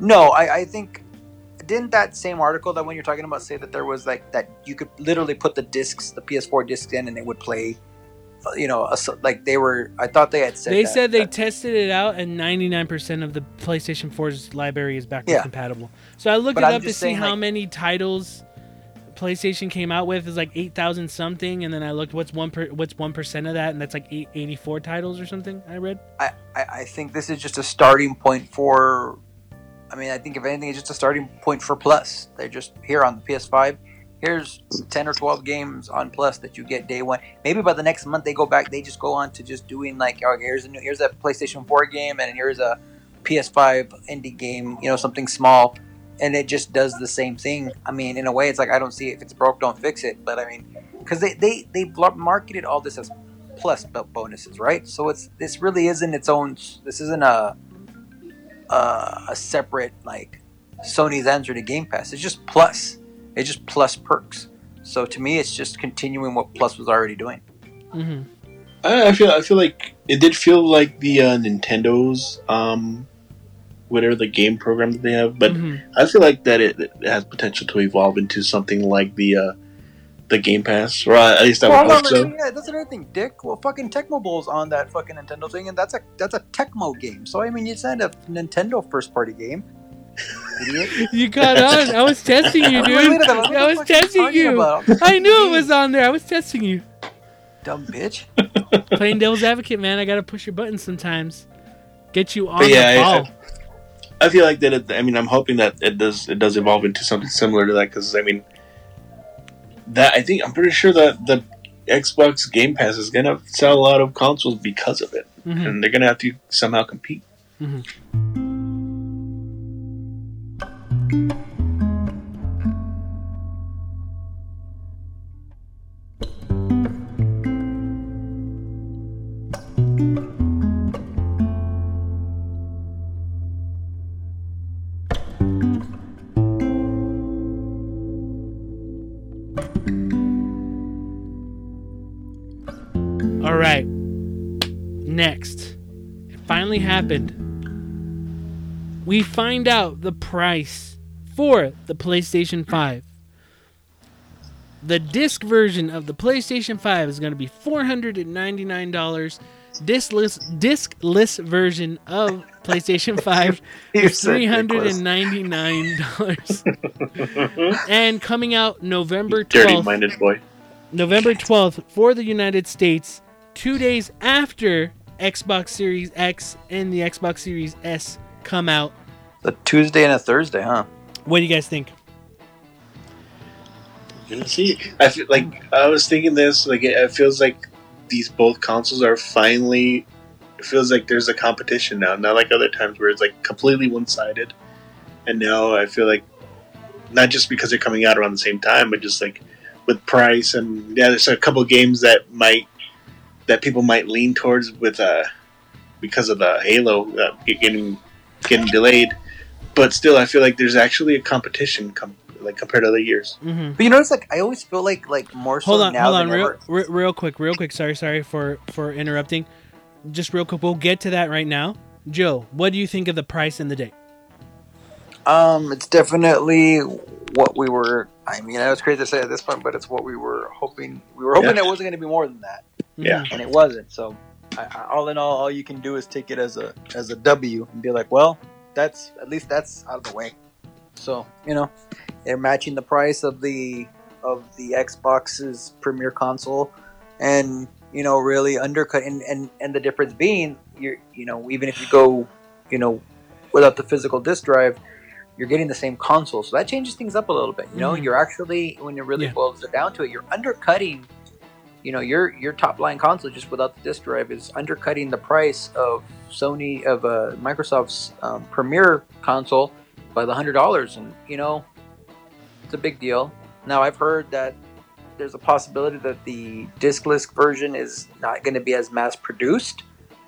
No, I, I think... Didn't that same article that when you're talking about say that there was like that you could literally put the discs, the P S four discs in and they would play, you know, a, like they were... I thought they had said They that, said they that... tested it out and ninety-nine percent of the PlayStation four's library is backwards yeah. compatible. So I looked but it I'm up to see like, how many titles... PlayStation came out with is like eight thousand something, and then I looked what's one per, what's one percent of that, and that's like eight, eighty-four titles or something I read. I, I, I think this is just a starting point for, I mean I think if anything it's just a starting point for Plus. They're just here on the P S five, here's ten or twelve games on Plus that you get day one. Maybe by the next month they go back, they just go on to just doing like, oh, here's a new, here's a PlayStation four game and here's a P S five indie game, you know, something small. And it just does the same thing. I mean, in a way, it's like, I don't see it. If it's broke, don't fix it. But I mean, because they, they, they marketed all this as Plus bonuses, right? So it's this really isn't its own. This isn't a a, a separate, like, Sony's answer to Game Pass. It's just Plus. It's just Plus perks. So to me, it's just continuing what Plus was already doing. Mm-hmm. I, I feel I feel like it did feel like the uh, Nintendo's... Um... whatever the game program that they have, but mm-hmm. I feel like that it, it has potential to evolve into something like the uh, the Game Pass, or at least I well, would hope so. Yeah, that's another thing, Dick. Well, fucking Tecmo Bowl's on that fucking Nintendo thing, and that's a that's a Tecmo game. So I mean, it's not a Nintendo first party game. Idiot. You got on. I was testing you, dude. I was testing you. I knew it was on there. I was testing you. Dumb bitch. Playing devil's advocate, man. I gotta push your buttons sometimes. Get you on but the yeah, ball. I, I, I feel like that. It, I mean, I'm hoping that it does. It does evolve into something similar to that. Because I mean, that I think I'm pretty sure that the Xbox Game Pass is gonna sell a lot of consoles because of it, mm-hmm. and they're gonna have to somehow compete. Mm-hmm. Happened. We find out the price for the PlayStation five. The disc version of the PlayStation five is going to be four hundred ninety-nine dollars. Discless, discless version of PlayStation five is three hundred ninety-nine dollars. And coming out November twelfth. Dirty-minded boy. November twelfth for the United States, two days after Xbox Series X and the Xbox Series S come out. A Tuesday and a Thursday, huh? What do you guys think? You're gonna see. I feel like I was thinking this. Like it, it feels like these both consoles are finally. It feels like there's a competition now, not like other times where it's like completely one-sided. And now I feel like not just because they're coming out around the same time, but just like with price and yeah, there's a couple of games that might that people might lean towards with uh because of the Halo uh, getting getting delayed. But still, I feel like there's actually a competition com- like compared to other years. Mm-hmm. But you notice, like, I always feel like like more so hold on, now hold on, than real, ever. Real quick, real quick. Sorry, sorry for, for interrupting. Just real quick, we'll get to that right now. Joe, what do you think of the price and the date? Um, it's definitely what we were. I mean, I was crazy to say at this point, but it's what we were hoping. We were hoping yeah. it wasn't going to be more than that. Yeah, and it wasn't. So, I, I, all in all, all you can do is take it as a as a W and be like, well. That's at least that's out of the way. So, you know, they're matching the price of the of the Xbox's premier console and, you know, really undercut and, and, and the difference being you're you know, even if you go, you know, without the physical disc drive, you're getting the same console. So that changes things up a little bit. You know, mm-hmm. you're actually when it really yeah. boils it down to it, you're undercutting you know, your your top line console just without the disc drive is undercutting the price of Sony of uh, Microsoft's um, Premier console by the hundred dollars, and you know, it's a big deal. Now I've heard that there's a possibility that the discless version is not going to be as mass produced.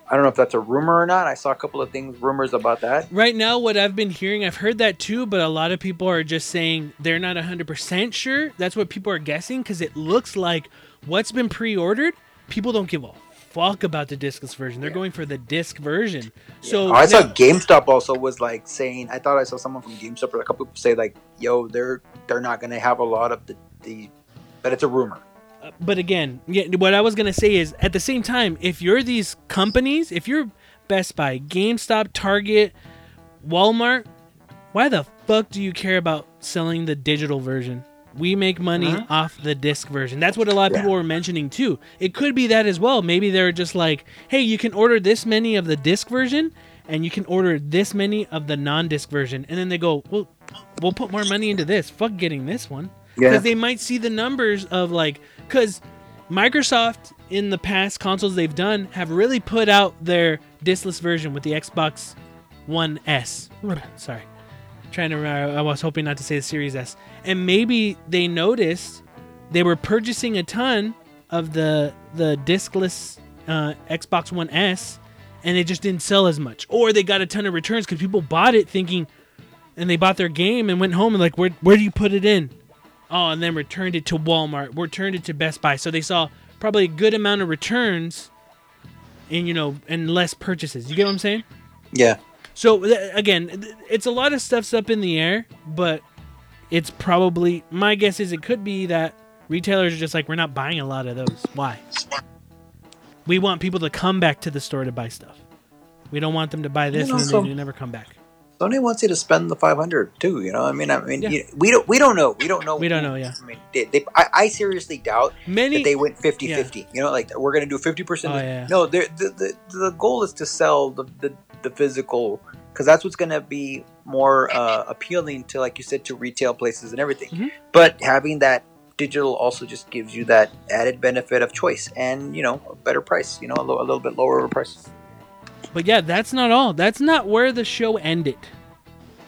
I don't know if that's a rumor or not. I saw a couple of things rumors about that. Right now, what I've been hearing, I've heard that too, but a lot of people are just saying they're not one hundred percent sure. That's what people are guessing because it looks like what's been pre-ordered, people don't give a fuck about the discless version. They're yeah. going for the disc version. Yeah. So oh, I saw GameStop also was like saying, I thought I saw someone from GameStop or a couple people say like, yo, they're they're not going to have a lot of the, the but it's a rumor. But again, what I was going to say is at the same time, if you're these companies, if you're Best Buy, GameStop, Target, Walmart, why the fuck do you care about selling the digital version? We make money uh-huh. off the disc version. That's what a lot of yeah. people were mentioning too. It could be that as well. Maybe they're just like, hey, you can order this many of the disc version and you can order this many of the non-disc version. And then they go, well, we'll put more money into this. Fuck getting this one. Because yeah. they might see the numbers of like... Because Microsoft, in the past consoles they've done, have really put out their discless version with the Xbox One S. Sorry. Trying to remember. I was hoping not to say the Series S. And maybe they noticed they were purchasing a ton of the the discless uh, Xbox One S, and it just didn't sell as much. Or they got a ton of returns because people bought it thinking... And they bought their game and went home and like, where where do you put it in? Oh, and then returned it to Walmart, returned it to Best Buy. So they saw probably a good amount of returns and, you know, and less purchases. You get what I'm saying? Yeah. So, th- again, th- it's a lot of stuff's up in the air, but it's probably, my guess is it could be that retailers are just like, we're not buying a lot of those. Why? We want people to come back to the store to buy stuff. We don't want them to buy this you know, and then so- they never come back. Sony wants you to spend the five hundred too, you know. I mean, I mean, yeah. you, we don't, we don't know, we don't know. We don't know, yeah. I mean, they, they, I, I seriously doubt Many, that they went fifty yeah. fifty. You know, like we're gonna do fifty oh, percent. Yeah. No, the the the goal is to sell the the, the physical because that's what's gonna be more uh, appealing to, like you said, to retail places and everything. Mm-hmm. But having that digital also just gives you that added benefit of choice and, you know, a better price. You know, a, lo- a little bit lower of a price. But yeah, that's not all. That's not where the show ended.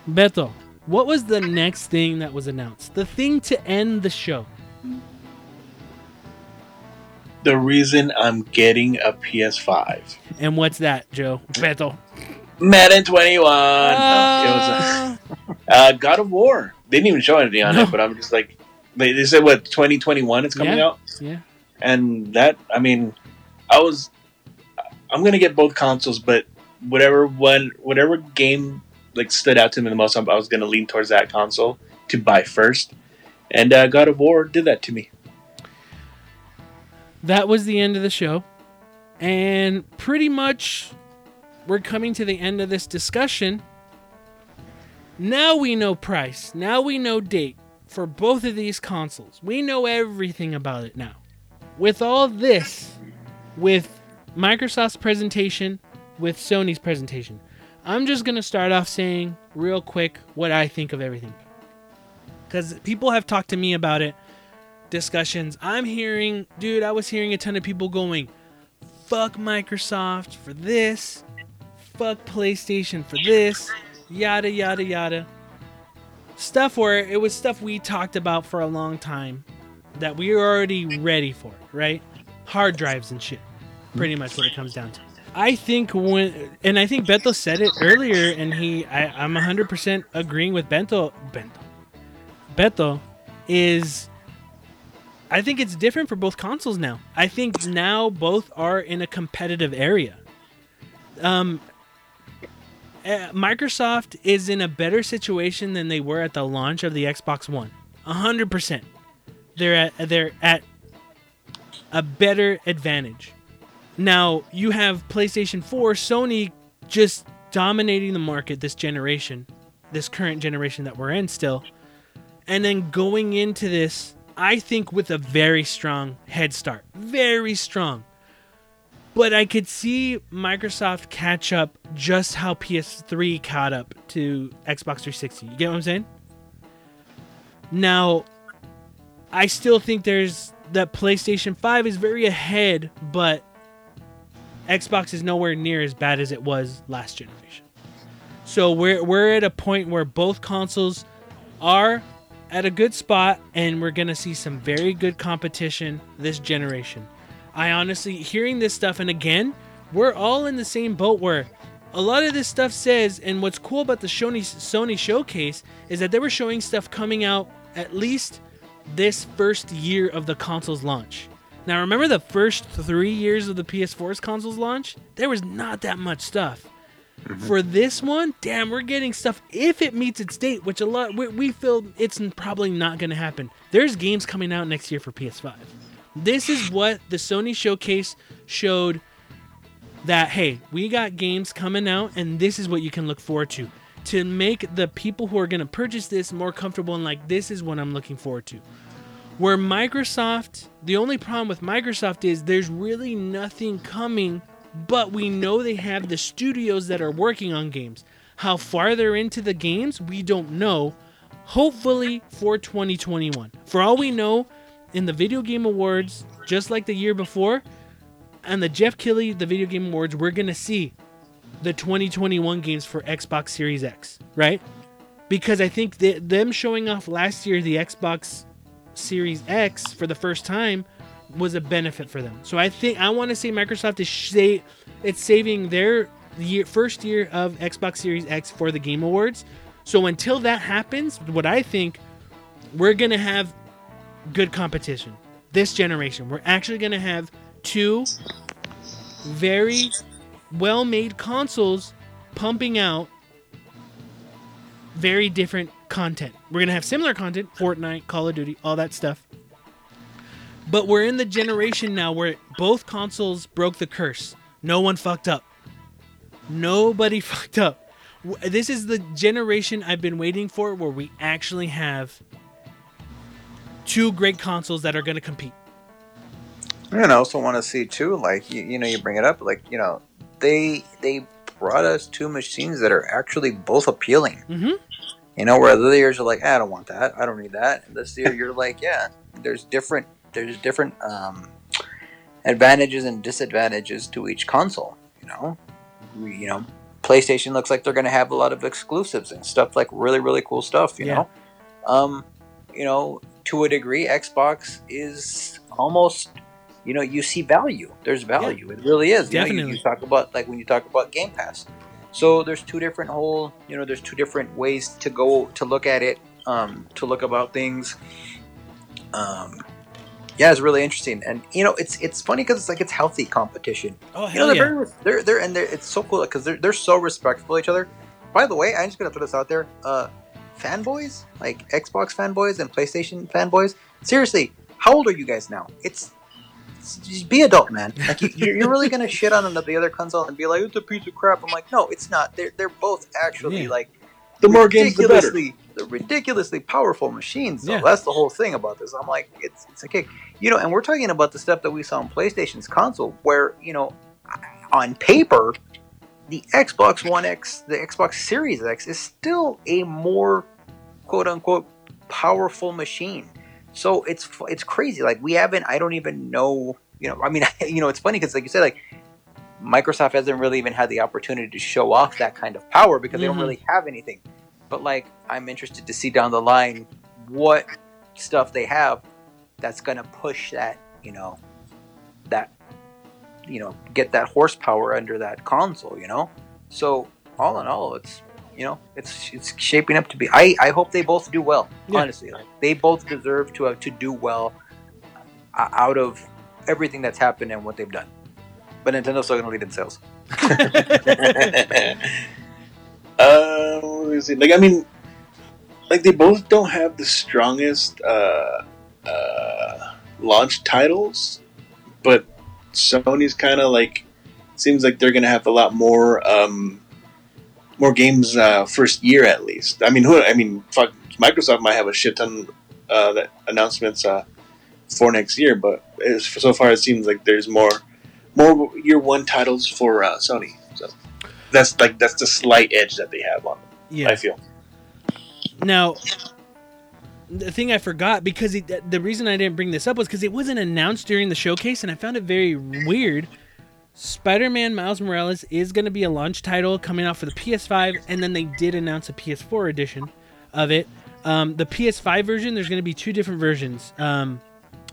Beto, what was the next thing that was announced? The thing to end the show. The reason I'm getting a P S five. And what's that, Joe? Beto. Madden twenty-one. Uh... No, it was a, uh, God of War. They didn't even show anything on no. it, but I'm just like, they, they said, what, twenty twenty-one it's coming yeah. out? Yeah. And that, I mean, I was... I'm gonna get both consoles, but whatever one, whatever game like stood out to me the most, I was gonna lean towards that console to buy first. And uh, God of War did that to me. that was the end of the show. And pretty much we're coming to the end of this discussion. Now we know price. Now we know date for both of these consoles. We know everything about it now. With all this, with Microsoft's presentation, with Sony's presentation, I'm just going to start off saying real quick what I think of everything. Because people have talked to me about it. Discussions. I'm hearing, dude, I was hearing a ton of people going, fuck Microsoft for this. Fuck PlayStation for this. Yada, yada, yada. Stuff where it was stuff we talked about for a long time that we were already ready for, right? Hard drives and shit. Pretty much what it comes down to. I think when, and I think Beto said it earlier, and he, I, I'm one hundred percent agreeing with Beto. Beto. Beto is, I think it's different for both consoles now. I think now both are in a competitive area. Um, Microsoft is in a better situation than they were at the launch of the Xbox One. one hundred percent. They're at, they're at a better advantage. Now, you have PlayStation four, Sony just dominating the market this generation, this current generation that we're in still. And then going into this, I think with a very strong head start. Very strong. But I could see Microsoft catch up just how P S three caught up to Xbox three sixty. You get what I'm saying? Now, I still think there's that PlayStation five is very ahead, but Xbox is nowhere near as bad as it was last generation. So we're we're at a point where both consoles are at a good spot, and we're going to see some very good competition this generation. I honestly, hearing this stuff, and again, we're all in the same boat where a lot of this stuff says, and what's cool about the Sony, Sony showcase is that they were showing stuff coming out at least this first year of the console's launch. Now, remember the first three years of the P S four's console's launch? There was not that much stuff. Mm-hmm. For this one, damn, we're getting stuff if it meets its date, which a lot we, we feel it's probably not going to happen. There's games coming out next year for P S five. This is what the Sony showcase showed, that, hey, we got games coming out, and this is what you can look forward to, to make the people who are going to purchase this more comfortable and like, this is what I'm looking forward to. Where Microsoft, the only problem with Microsoft is there's really nothing coming, but we know they have the studios that are working on games. How far they're into the games, we don't know. Hopefully for twenty twenty-one. For all we know, in the Video Game Awards, just like the year before, and the Jeff Keighley, the Video Game Awards, we're going to see the twenty twenty-one games for Xbox Series X, right? Because I think th- them showing off last year the Xbox Series X for the first time was a benefit for them. So I think I want to say Microsoft is say it's saving their year, first year of Xbox Series X for the Game Awards. So until that happens, what I think we're going to have good competition this generation. We're actually going to have two very well-made consoles pumping out very different content. We're going to have similar content, Fortnite, Call of Duty, all that stuff. But we're in the generation now where both consoles broke the curse. No one fucked up. Nobody fucked up. This is the generation I've been waiting for, where we actually have two great consoles that are going to compete. And I also want to see too, like, you, you know, you bring it up, like, you know, they they brought us two machines that are actually both appealing. Mm-hmm. You know, where other years are like, I don't want that, I don't need that. And this year you're like, yeah, there's different, there's different um, advantages and disadvantages to each console. You know, we, you know, PlayStation looks like they're going to have a lot of exclusives and stuff, like really, really cool stuff. You yeah. know, um, you know, to a degree, Xbox is almost, you know, you see value. There's value. Yeah. It really is. Definitely. You know, you, you talk about like when you talk about Game Pass. So there's two different whole, you know, there's two different ways to go to look at it, um, to look about things. Um, yeah, it's really interesting, and you know, it's it's funny because it's like it's healthy competition. Oh hell, you know, they're yeah! Very, they're they're and they're, it's so cool because they're they're so respectful of each other. By the way, I'm just gonna throw this out there: uh, fanboys, like Xbox fanboys and PlayStation fanboys. Seriously, how old are you guys now? It's just be adult, man. Like, you, you're really gonna shit on the other console and be like, it's a piece of crap. I'm like, no, it's not. They're they're both actually yeah. like the more games, the better. The ridiculously powerful machines. Though. Yeah. That's the whole thing about this. I'm like, it's it's a kick, you know. And we're talking about the stuff that we saw on PlayStation's console, where you know, on paper, the Xbox One X, the Xbox Series X, is still a more quote unquote powerful machine. So it's it's crazy. Like we haven't. I don't even know. You know. I mean. You know. It's funny because, like you said, like Microsoft hasn't really even had the opportunity to show off that kind of power because mm-hmm. they don't really have anything. But like, I'm interested to see down the line what stuff they have that's gonna push that. You know. That. You know. Get that horsepower under that console. You know. So all in all, it's. You know, it's it's shaping up to be. I, I hope they both do well. Yeah. Honestly, like, they both deserve to uh, to do well uh, out of everything that's happened and what they've done. But Nintendo's still gonna lead in sales. uh, let me see. Like I mean, like they both don't have the strongest uh, uh, launch titles, but Sony's kind of like seems like they're gonna have a lot more. Um, More games uh, first year at least. I mean, who? I mean, fuck, Microsoft might have a shit ton uh, that announcements uh, for next year, but it's, so far it seems like there's more more year one titles for uh, Sony. So that's like that's the slight edge that they have on them. Yeah. I feel. Now, the thing I forgot because it, the reason I didn't bring this up was because it wasn't announced during the showcase, and I found it very weird. Spider-Man Miles Morales is going to be a launch title coming out for the P S five, and then they did announce a P S four edition of it. Um, the P S five version, there's going to be two different versions. Um,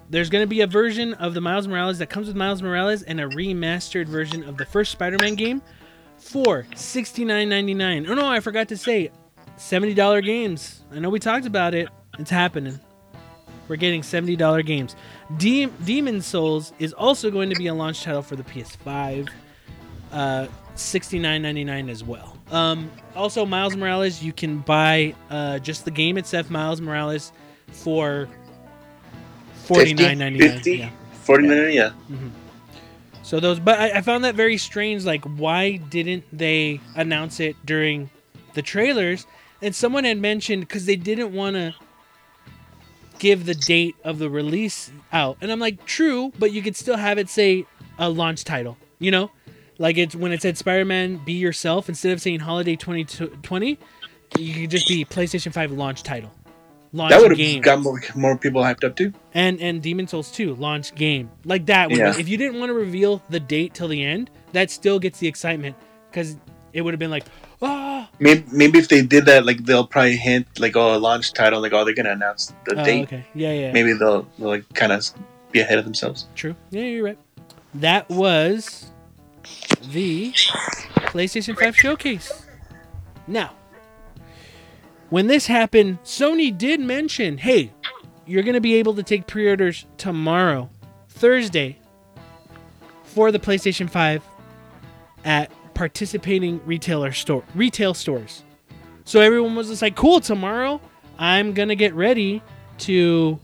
there's going to be a version of the Miles Morales that comes with Miles Morales and a remastered version of the first Spider-Man game for sixty-nine ninety-nine. Oh no, I forgot to say, seventy dollars games. I know we talked about it. It's happening. We're getting seventy dollars games. De- Demon's Souls is also going to be a launch title for the P S five. Uh, sixty-nine ninety-nine as well. Um, also, Miles Morales, you can buy uh, just the game itself, Miles Morales, for forty-nine ninety-nine. fifty, yeah. forty-nine dollars, yeah. Mm-hmm. So those, but I, I found that very strange. Like, why didn't they announce it during the trailers? And someone had mentioned, because they didn't want to give the date of the release out, and I'm like, true, but you could still have it say a launch title, you know, like it's when it said Spider-Man Be Yourself, instead of saying holiday twenty twenty, you could just be PlayStation five launch title, launch game. That would have got more, more people hyped up too. And and Demon's Souls two launch game, like that. Yeah. If you didn't want to reveal the date till the end, that still gets the excitement because it would have been like, oh. Maybe, maybe if they did that, like they'll probably hint, like, oh, a launch title, like, oh, they're gonna announce the oh, date. Okay, yeah, yeah. Maybe they'll, they'll like kind of be ahead of themselves. True. Yeah, you're right. That was the PlayStation five showcase. Now, when this happened, Sony did mention, hey, you're gonna be able to take pre-orders tomorrow, Thursday, for the PlayStation five at participating retailer store retail stores. So everyone was just like, cool, tomorrow I'm gonna get ready to,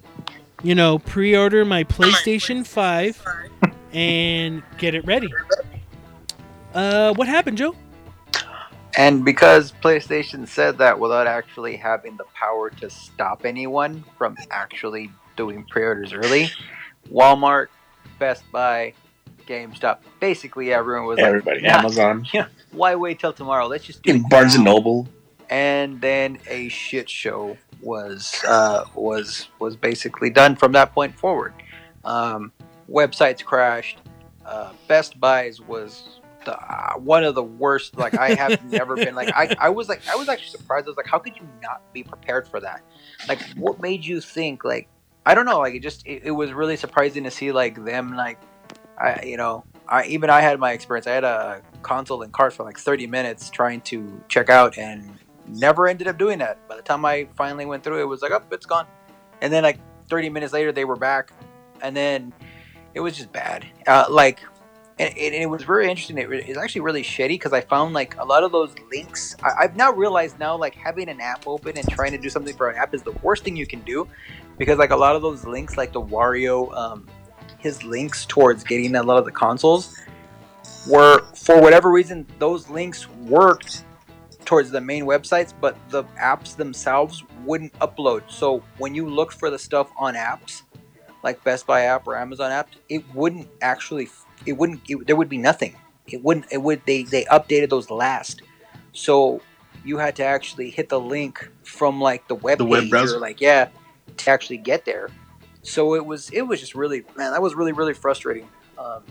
you know, pre-order my PlayStation five and get it ready. Uh what happened, Joe? And because PlayStation said that without actually having the power to stop anyone from actually doing pre-orders early, Walmart, Best Buy, GameStop, basically everyone was everybody, like, everybody, Amazon. Yeah, why wait till tomorrow? Let's just do in it Barnes and Noble. And then a shit show was uh, was was basically done from that point forward. Um, websites crashed. Uh, Best Buys was the, uh, one of the worst. Like I have never been like I, I was like I was actually surprised. I was like, how could you not be prepared for that? Like, what made you think? Like, I don't know. Like, it just it, it was really surprising to see like them like. I, you know, I even I had my experience. I had a console in cart for like thirty minutes trying to check out and never ended up doing that. By the time I finally went through, it was like, oh, it's gone. And then like thirty minutes later, they were back. And then it was just bad. Uh, like, and, and it was very interesting. It was actually really shitty because I found like a lot of those links. I, I've now realized now like having an app open and trying to do something for an app is the worst thing you can do because like a lot of those links, like the Wario, um, his links towards getting a lot of the consoles were, for whatever reason, those links worked towards the main websites, but the apps themselves wouldn't upload. So when you looked for the stuff on apps, like Best Buy app or Amazon app, it wouldn't actually, it wouldn't, it, there would be nothing. It wouldn't, it would, they, they updated those last. So you had to actually hit the link from like the web, the page web browser, or like, yeah, to actually get there. So it was, it was just really, man, that was really, really frustrating. Um,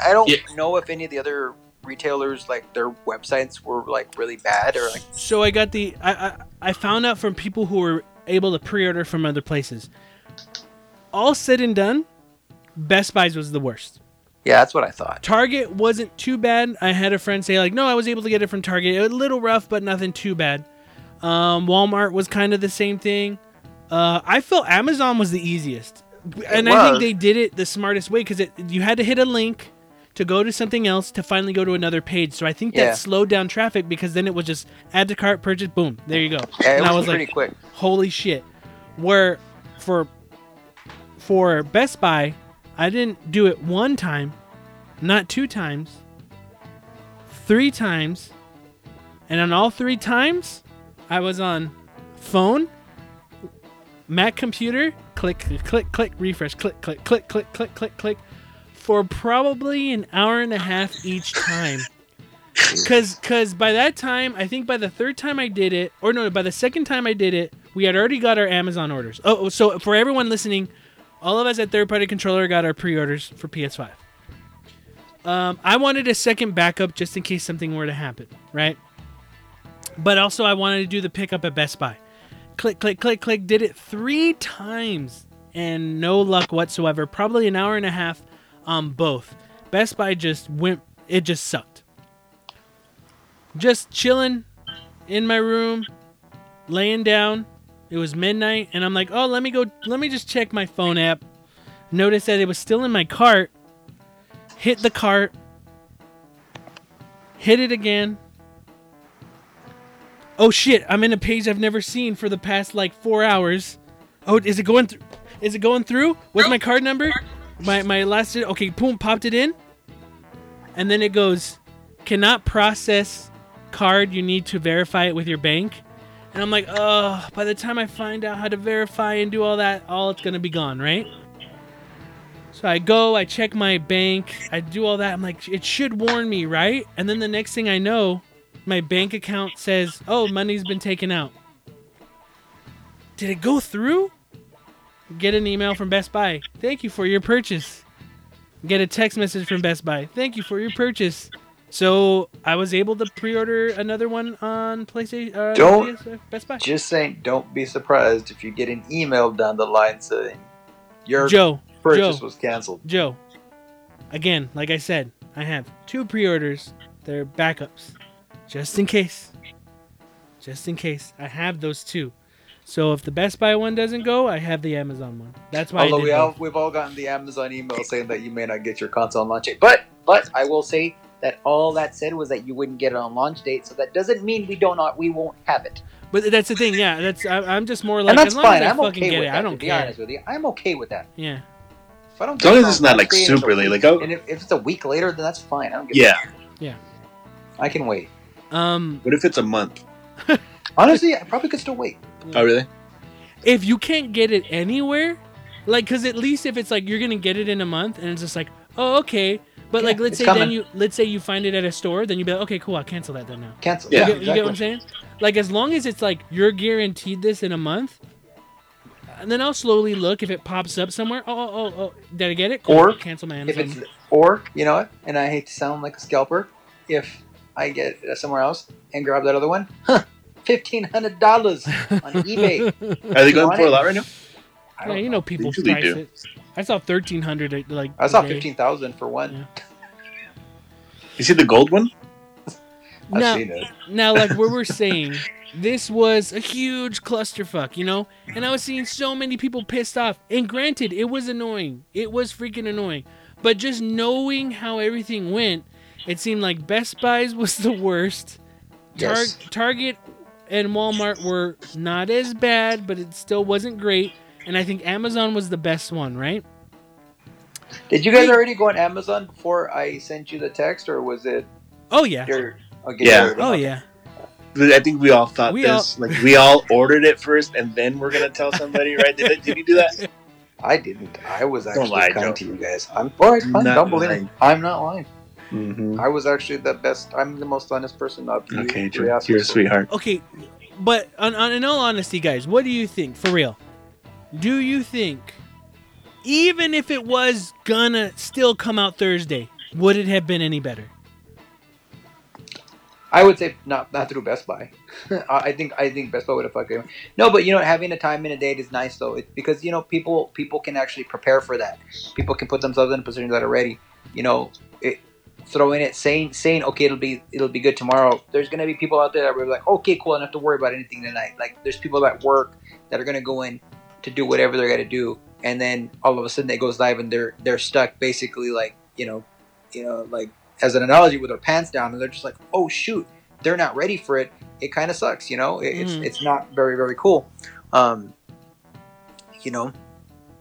I don't yeah. know if any of the other retailers, like their websites were like really bad or like. So I got the, I, I, I found out from people who were able to pre-order from other places. All said and done, Best Buy's was the worst. Yeah, that's what I thought. Target wasn't too bad. I had a friend say, like, no, I was able to get it from Target. It was a little rough, but nothing too bad. Um, Walmart was kind of the same thing. Uh, I felt Amazon was the easiest. It and was. I think they did it the smartest way because you had to hit a link to go to something else to finally go to another page. So I think yeah. that slowed down traffic because then it was just add to cart, purchase, boom. There you go. Yeah, it and was I was pretty like, quick. Holy shit. Where for... For Best Buy, I didn't do it one time, not two times, three times, and on all three times, I was on phone, Mac computer, click, click, click, refresh, click, click, click, click, click, click, click, for probably an hour and a half each time. Cause, cause by that time, I think by the third time I did it, or no, by the second time I did it, we had already got our Amazon orders. Oh, so for everyone listening, all of us at Third Party Controller got our pre-orders for P S five. Um, I wanted a second backup just in case something were to happen, right? But also I wanted to do the pickup at Best Buy. Click, click, click, click. Did it three times and no luck whatsoever. Probably an hour and a half on both. Best Buy just went, it just sucked. Just chilling in my room, laying down. It was midnight, and I'm like, oh, let me go, let me just check my phone app. Notice that it was still in my cart. Hit the cart. Hit it again. Oh, shit, I'm in a page I've never seen for the past, like, four hours. Oh, is it going through? Is it going through? What's my card number? My, my last... Okay, boom, popped it in. And then it goes, cannot process card. You need to verify it with your bank. And I'm like, oh, by the time I find out how to verify and do all that, all it's going to be gone, right? So I go, I check my bank, I do all that. I'm like, it should warn me, right? And then the next thing I know, my bank account says, oh, money's been taken out. Did it go through? Get an email from Best Buy. Thank you for your purchase. Get a text message from Best Buy. Thank you for your purchase. So I was able to pre-order another one on PlayStation. Uh, don't P S, uh, Best Buy. Just saying, don't be surprised if you get an email down the line saying your Joe, purchase Joe, was canceled. Joe, again, like I said, I have two pre-orders. They're backups, just in case. Just in case, I have those two. So if the Best Buy one doesn't go, I have the Amazon one. That's why. Although I did we all, we've all gotten the Amazon email saying that you may not get your console on launch date, but but I will say. That all that said was that you wouldn't get it on launch date, so that doesn't mean we don't we won't have it. But that's the thing, yeah. That's I, I'm just more like and that's as long fine. As I I'm fucking okay get with it, that, I don't to be care. honest with you, I'm okay with that. Yeah. If I don't. As long as it's not like super late, like oh. And if, if it's a week later, then that's fine. I don't give yeah. a Yeah. Yeah. I can wait. Um. What if it's a month? Honestly, I probably could still wait. Yeah. Oh really? If you can't get it anywhere, like, because at least if it's like you're gonna get it in a month, and it's just like, oh okay. But yeah, like, let's say coming. then you let's say you find it at a store, then you be like, okay, cool, I'll cancel that then now. Cancel. Yeah, you get, exactly. You get what I'm saying? Like, as long as it's like you're guaranteed this in a month, and then I'll slowly look if it pops up somewhere. Oh, oh, oh, oh did I get it? Cool, or cancel my Amazon. If it's, or you know what? And I hate to sound like a scalper, if I get it somewhere else and grab that other one, huh? Fifteen hundred dollars on eBay. Are they going for a lot right now? I don't yeah, you know, know. people price do. it. I saw thirteen hundred. Like I saw fifteen thousand for one. Yeah. You see the gold one? I've now, seen it. Now, like what we're saying, this was a huge clusterfuck, you know. And I was seeing so many people pissed off. And granted, it was annoying. It was freaking annoying. But just knowing how everything went, it seemed like Best Buy's was the worst. Tar- yes. Target and Walmart were not as bad, but it still wasn't great. And I think Amazon was the best one, right? Did you guys already go on Amazon before I sent you the text, or was it? Oh yeah. Your, okay, yeah. Oh yeah. I think we all thought we this. All... Like we all ordered it first, and then we're gonna tell somebody, right? Did, did you do that? I didn't. I was actually don't lie, kind don't. to you guys. I'm all right. Fine. Don't believe lying. it. I'm not lying. Mm-hmm. I was actually the best. I'm the most honest person. Up to okay, you, you're, you're a sweetheart. Okay, but on, on, in all honesty, guys, what do you think? For real, do you think, even if it was gonna still come out Thursday, would it have been any better? I would say not not through Best Buy. I think I think Best Buy would have fucked it. No, but you know, having a time and a date is nice though, it's because you know people people can actually prepare for that. People can put themselves in positions that are ready. You know, it, throwing it saying saying okay, it'll be it'll be good tomorrow. There's gonna be people out there that will be like, okay, cool, I don't have to worry about anything tonight. Like there's people at work that are gonna go in to do whatever they're gonna do, and then all of a sudden it goes live and they're they're stuck basically like you know, you know like. as an analogy, with their pants down, and they're just like, oh shoot, they're not ready for it. It kind of sucks, you know, it, mm. it's it's not very, very cool. Um, you know,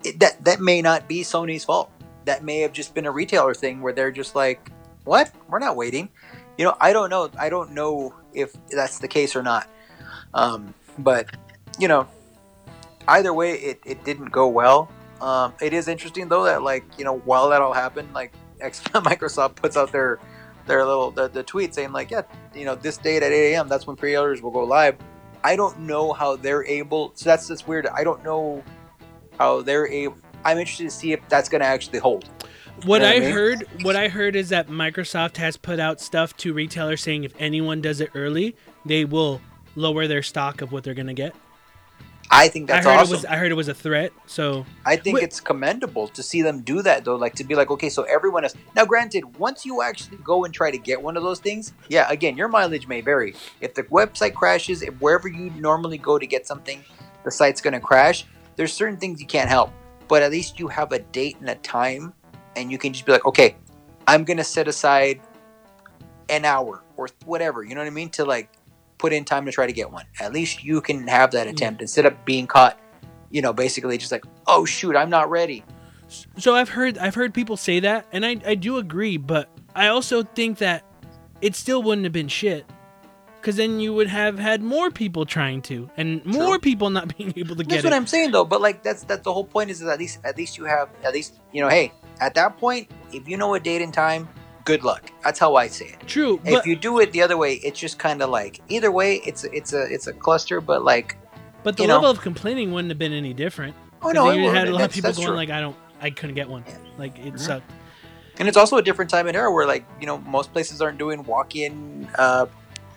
it, that, that may not be Sony's fault. That may have just been a retailer thing where they're just like, what? We're not waiting. You know, I don't know. I don't know if that's the case or not. Um, but, you know, either way, it, it didn't go well. Um, it is interesting though that like, you know, while that all happened, like, Microsoft puts out their their little the, the tweet saying like, yeah, you know, this date at eight a.m. that's when pre-orders will go live. I don't know how they're able. So that's just weird. I don't know how they're able. I'm interested to see if that's going to actually hold. What, you know what I mean? heard, what I heard is that Microsoft has put out stuff to retailers saying if anyone does it early, they will lower their stock of what they're going to get. I think that's I heard awesome. It was, I heard it was a threat, so... I think Wait. it's commendable to see them do that, though. Like, to be like, okay, so everyone else... Now, granted, once you actually go and try to get one of those things, yeah, again, your mileage may vary. If the website crashes, if wherever you normally go to get something, the site's going to crash, there's certain things you can't help. But at least you have a date and a time, and you can just be like, okay, I'm going to set aside an hour or whatever, you know what I mean, to, like... put in time to try to get one. At least you can have that attempt instead of being caught, you know, basically just like, oh shoot, I'm not ready. So I've heard I've heard people say that, and I, I do agree, but I also think that it still wouldn't have been shit, because then you would have had more people trying to, and more True. people not being able to that's get it. That's what I'm saying though, but like that's that's the whole point, is that at least at least you have at least you know, hey, at that point, if you know a date and time, good luck. That's how I say it. True. If but, you do it the other way, it's just kind of like either way, it's it's a it's a cluster. But like, but the level know. of complaining wouldn't have been any different. Oh no, you had a lot of people going true. like, I don't, I couldn't get one. Yeah. Like it mm-hmm. sucked. And it's also a different time and era where like you know most places aren't doing walk-in uh,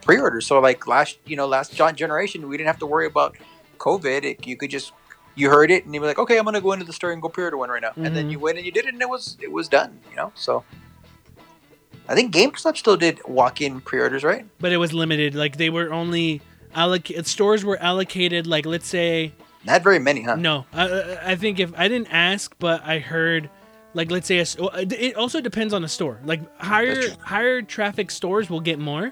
pre-orders. So like last you know last generation, we didn't have to worry about COVID. It, you could just you heard it and you were like, okay, I'm gonna go into the store and go pre-order one right now. Mm-hmm. And then you went and you did it, and it was it was done. You know, so. I think GameStop still did walk-in pre-orders, right? But it was limited. Like, they were only... Alloc- stores were allocated, like, let's say... Not very many, huh? No. I, I think if... I didn't ask, but I heard... Like, let's say... A, it also depends on the store. Like, higher higher traffic stores will get more.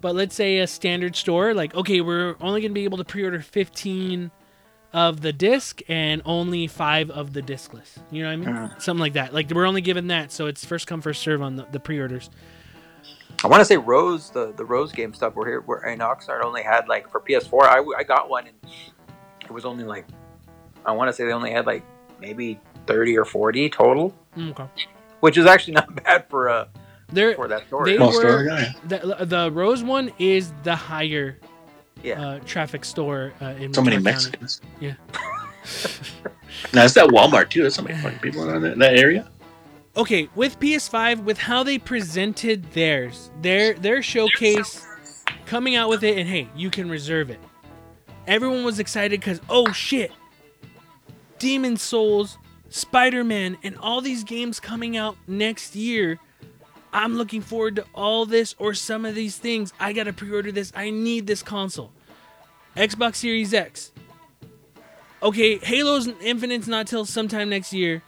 But let's say a standard store, like, okay, we're only going to be able to pre-order fifteen of the disc and only five of the discless. You know what I mean? Mm. Something like that. Like we're only given that, so it's first come first serve on the, the pre-orders. I want to say Rose, the the Rose GameStop were here, where in Oxnard only had like for P S four. I, I got one and it was only like I want to say they only had like maybe thirty or forty total, okay. Which is actually not bad for a uh, for that store. They were, the, the Rose one is the higher. Yeah. Uh, traffic store uh, in so North many County. Mexicans. Yeah. Now it's that Walmart too. There's so many fucking people in that, in that area. Okay, with P S five, with how they presented theirs, their their showcase, coming out with it, and hey, you can reserve it. Everyone was excited because oh shit, Demon's Souls, Spider-Man, and all these games coming out next year. I'm looking forward to all this or some of these things. I gotta pre-order this. I need this console. Xbox Series X. Okay, Halo's Infinite's not till sometime next year.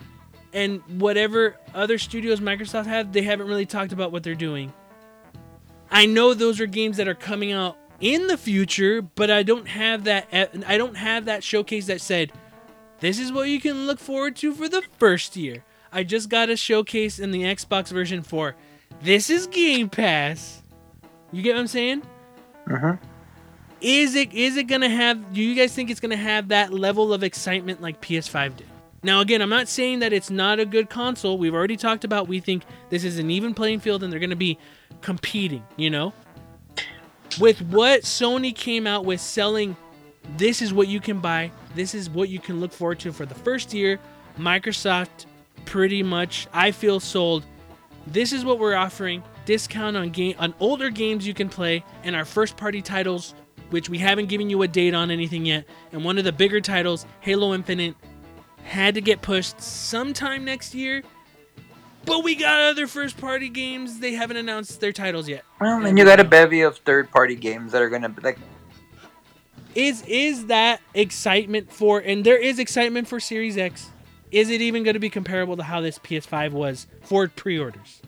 And whatever other studios Microsoft have, they haven't really talked about what they're doing. I know those are games that are coming out in the future, but I don't have that I don't have that showcase that said, this is what you can look forward to for the first year. I just got a showcase in the Xbox version for this is Game Pass. You get what I'm saying? Uh-huh. Is it is it gonna have, do you guys think it's gonna have that level of excitement like P S five did? Now again, I'm not saying that it's not a good console. We've already talked about we think this is an even playing field and they're gonna be competing, you know? With what Sony came out with selling, this is what you can buy, this is what you can look forward to for the first year, Microsoft pretty much, I feel, sold. This is what we're offering, discount on game on older games you can play, and our first party titles, which we haven't given you a date on anything yet, and one of the bigger titles, Halo Infinite, had to get pushed sometime next year, but we got other first-party games. They haven't announced their titles yet. Well, and you got a bevy of third-party games that are going to be like... Is, is that excitement for... And there is excitement for Series X. Is it even going to be comparable to how this P S five was for pre-orders?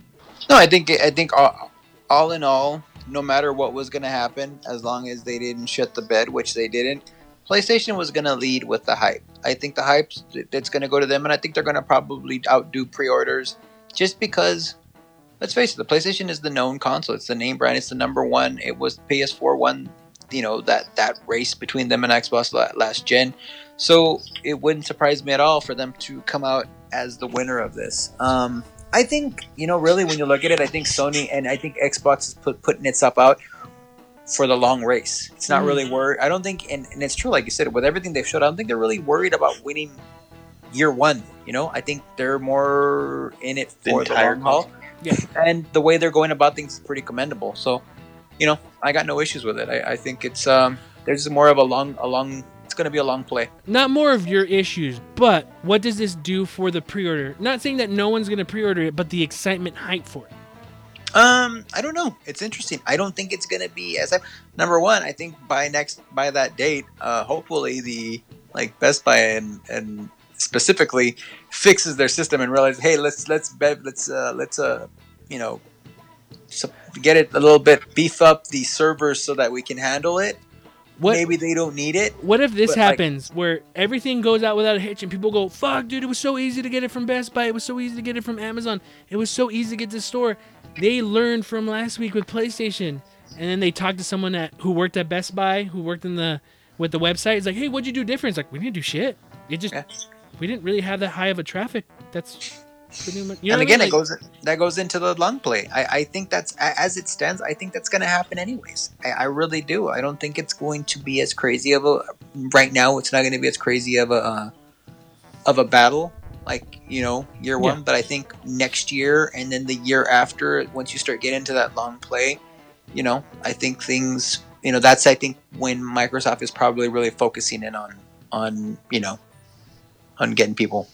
No, I think, I think all, all in all... no matter what was going to happen, as long as they didn't shit the bed, which they didn't, PlayStation was going to lead with the hype. I think the hype, it's going to go to them, and I think they're going to probably outdo pre-orders just because, let's face it, the PlayStation is the known console. It's the name brand. It's the number one. It was P S four one, you know, that, that race between them and Xbox last gen. So it wouldn't surprise me at all for them to come out as the winner of this. Um... I think, you know, really, when you look at it, I think Sony and I think Xbox is put, putting itself out for the long race. It's not mm. really worried. I don't think, and, and it's true, like you said, with everything they've showed, I don't think they're really worried about winning year one. You know, I think they're more in it for the, the long haul. Yeah. And the way they're going about things is pretty commendable. So, you know, I got no issues with it. I, I think it's, um, there's more of a long, a long, it's going to be a long play. Not more of your issues, but what does this do for the pre-order? Not saying that no one's going to pre-order it, but the excitement hype for it. Um, I don't know. It's interesting. I don't think it's going to be as I, number one. I think by next by that date, uh, hopefully the like Best Buy and, and specifically fixes their system and realizes, hey, let's let's bev, let's uh, let's uh, you know get it a little bit, beef up the servers so that we can handle it. What, Maybe they don't need it. What if this happens like, where everything goes out without a hitch and people go, fuck, dude, it was so easy to get it from Best Buy. It was so easy to get it from Amazon. It was so easy to get to the store. They learned from last week with PlayStation. And then they talked to someone at, who worked at Best Buy, who worked in the with the website. It's like, hey, what'd you do different? It's like, we didn't do shit. It just yeah. We didn't really have that high of a traffic. That's pretty much... You know and again, I mean? Like, it goes, that goes into the long play. I, I think that's, as it stands, I think that's going to happen anyways. I, I really do. I don't think it's going to be as crazy of a... Right now, it's not going to be as crazy of a uh, of a battle, like, you know, year one. Yeah. But I think next year and then the year after, once you start getting into that long play, you know, I think things... You know, that's, I think, when Microsoft is probably really focusing in on, on you know, on getting people...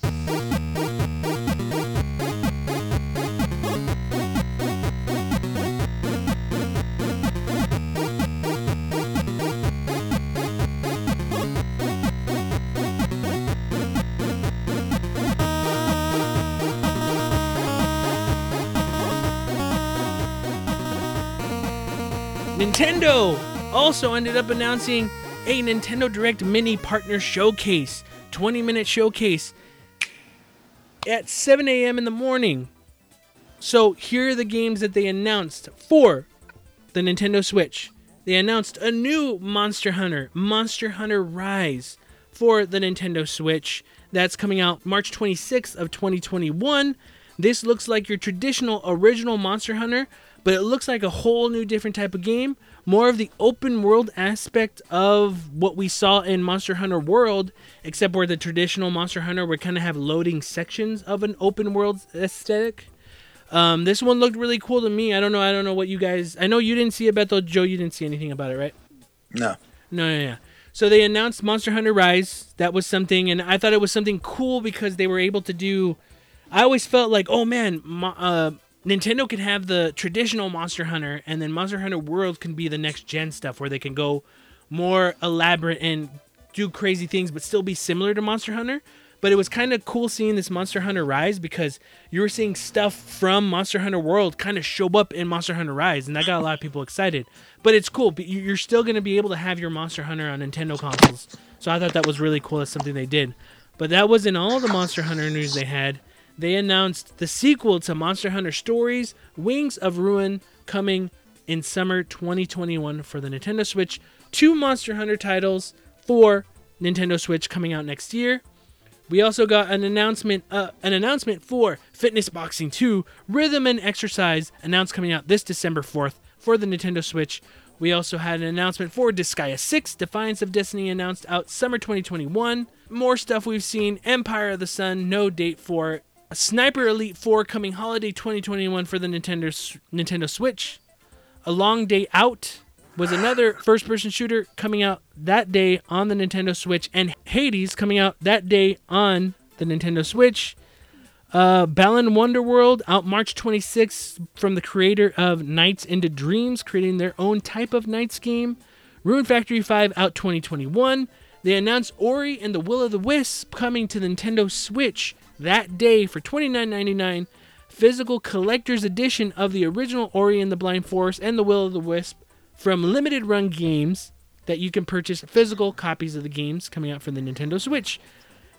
Nintendo also ended up announcing a Nintendo Direct Mini Partner Showcase, twenty-minute showcase at seven a.m. in the morning. So here are the games that they announced for the Nintendo Switch. They announced a new Monster Hunter, Monster Hunter Rise, for the Nintendo Switch. That's coming out March twenty-sixth of twenty twenty-one. This looks like your traditional original Monster Hunter, but it looks like a whole new different type of game. More of the open world aspect of what we saw in Monster Hunter World, except where the traditional Monster Hunter would kind of have loading sections of an open world aesthetic. Um, this one looked really cool to me. I don't know. I don't know what you guys... I know you didn't see it, Beto. Joe, you didn't see anything about it, right? No. No, no, no. So they announced Monster Hunter Rise. That was something, and I thought it was something cool because they were able to do... I always felt like, oh, man... Mo- uh, Nintendo can have the traditional Monster Hunter, and then Monster Hunter World can be the next-gen stuff where they can go more elaborate and do crazy things but still be similar to Monster Hunter. But it was kind of cool seeing this Monster Hunter Rise because you were seeing stuff from Monster Hunter World kind of show up in Monster Hunter Rise, and that got a lot of people excited. But it's cool. But you're still going to be able to have your Monster Hunter on Nintendo consoles. So I thought that was really cool. That's something they did. But that wasn't all the Monster Hunter news they had. they announced the sequel to Monster Hunter Stories: Wings of Ruin, coming in summer twenty twenty-one for the Nintendo Switch. Two Monster Hunter titles for Nintendo Switch coming out next year. We also got an announcement uh, an announcement for Fitness Boxing two, Rhythm and Exercise, announced coming out this December fourth for the Nintendo Switch. We also had an announcement for Disgaea six, Defiance of Destiny, announced out summer twenty twenty-one. More stuff we've seen, Empire of the Sun, no date for it. Sniper Elite four coming holiday twenty twenty-one for the Nintendo Nintendo Switch. A Long Day Out was another first-person shooter coming out that day on the Nintendo Switch, and Hades coming out that day on the Nintendo Switch. Uh, Balan Wonderworld out March twenty-sixth from the creator of Nights into Dreams, creating their own type of Nights game. Rune Factory five out twenty twenty-one. They announced Ori and the Will of the Wisp coming to the Nintendo Switch that day for twenty-nine ninety-nine. Physical collector's edition of the original Ori and the Blind Forest and the Will of the Wisp from Limited Run Games, that you can purchase physical copies of the games coming out for the Nintendo Switch.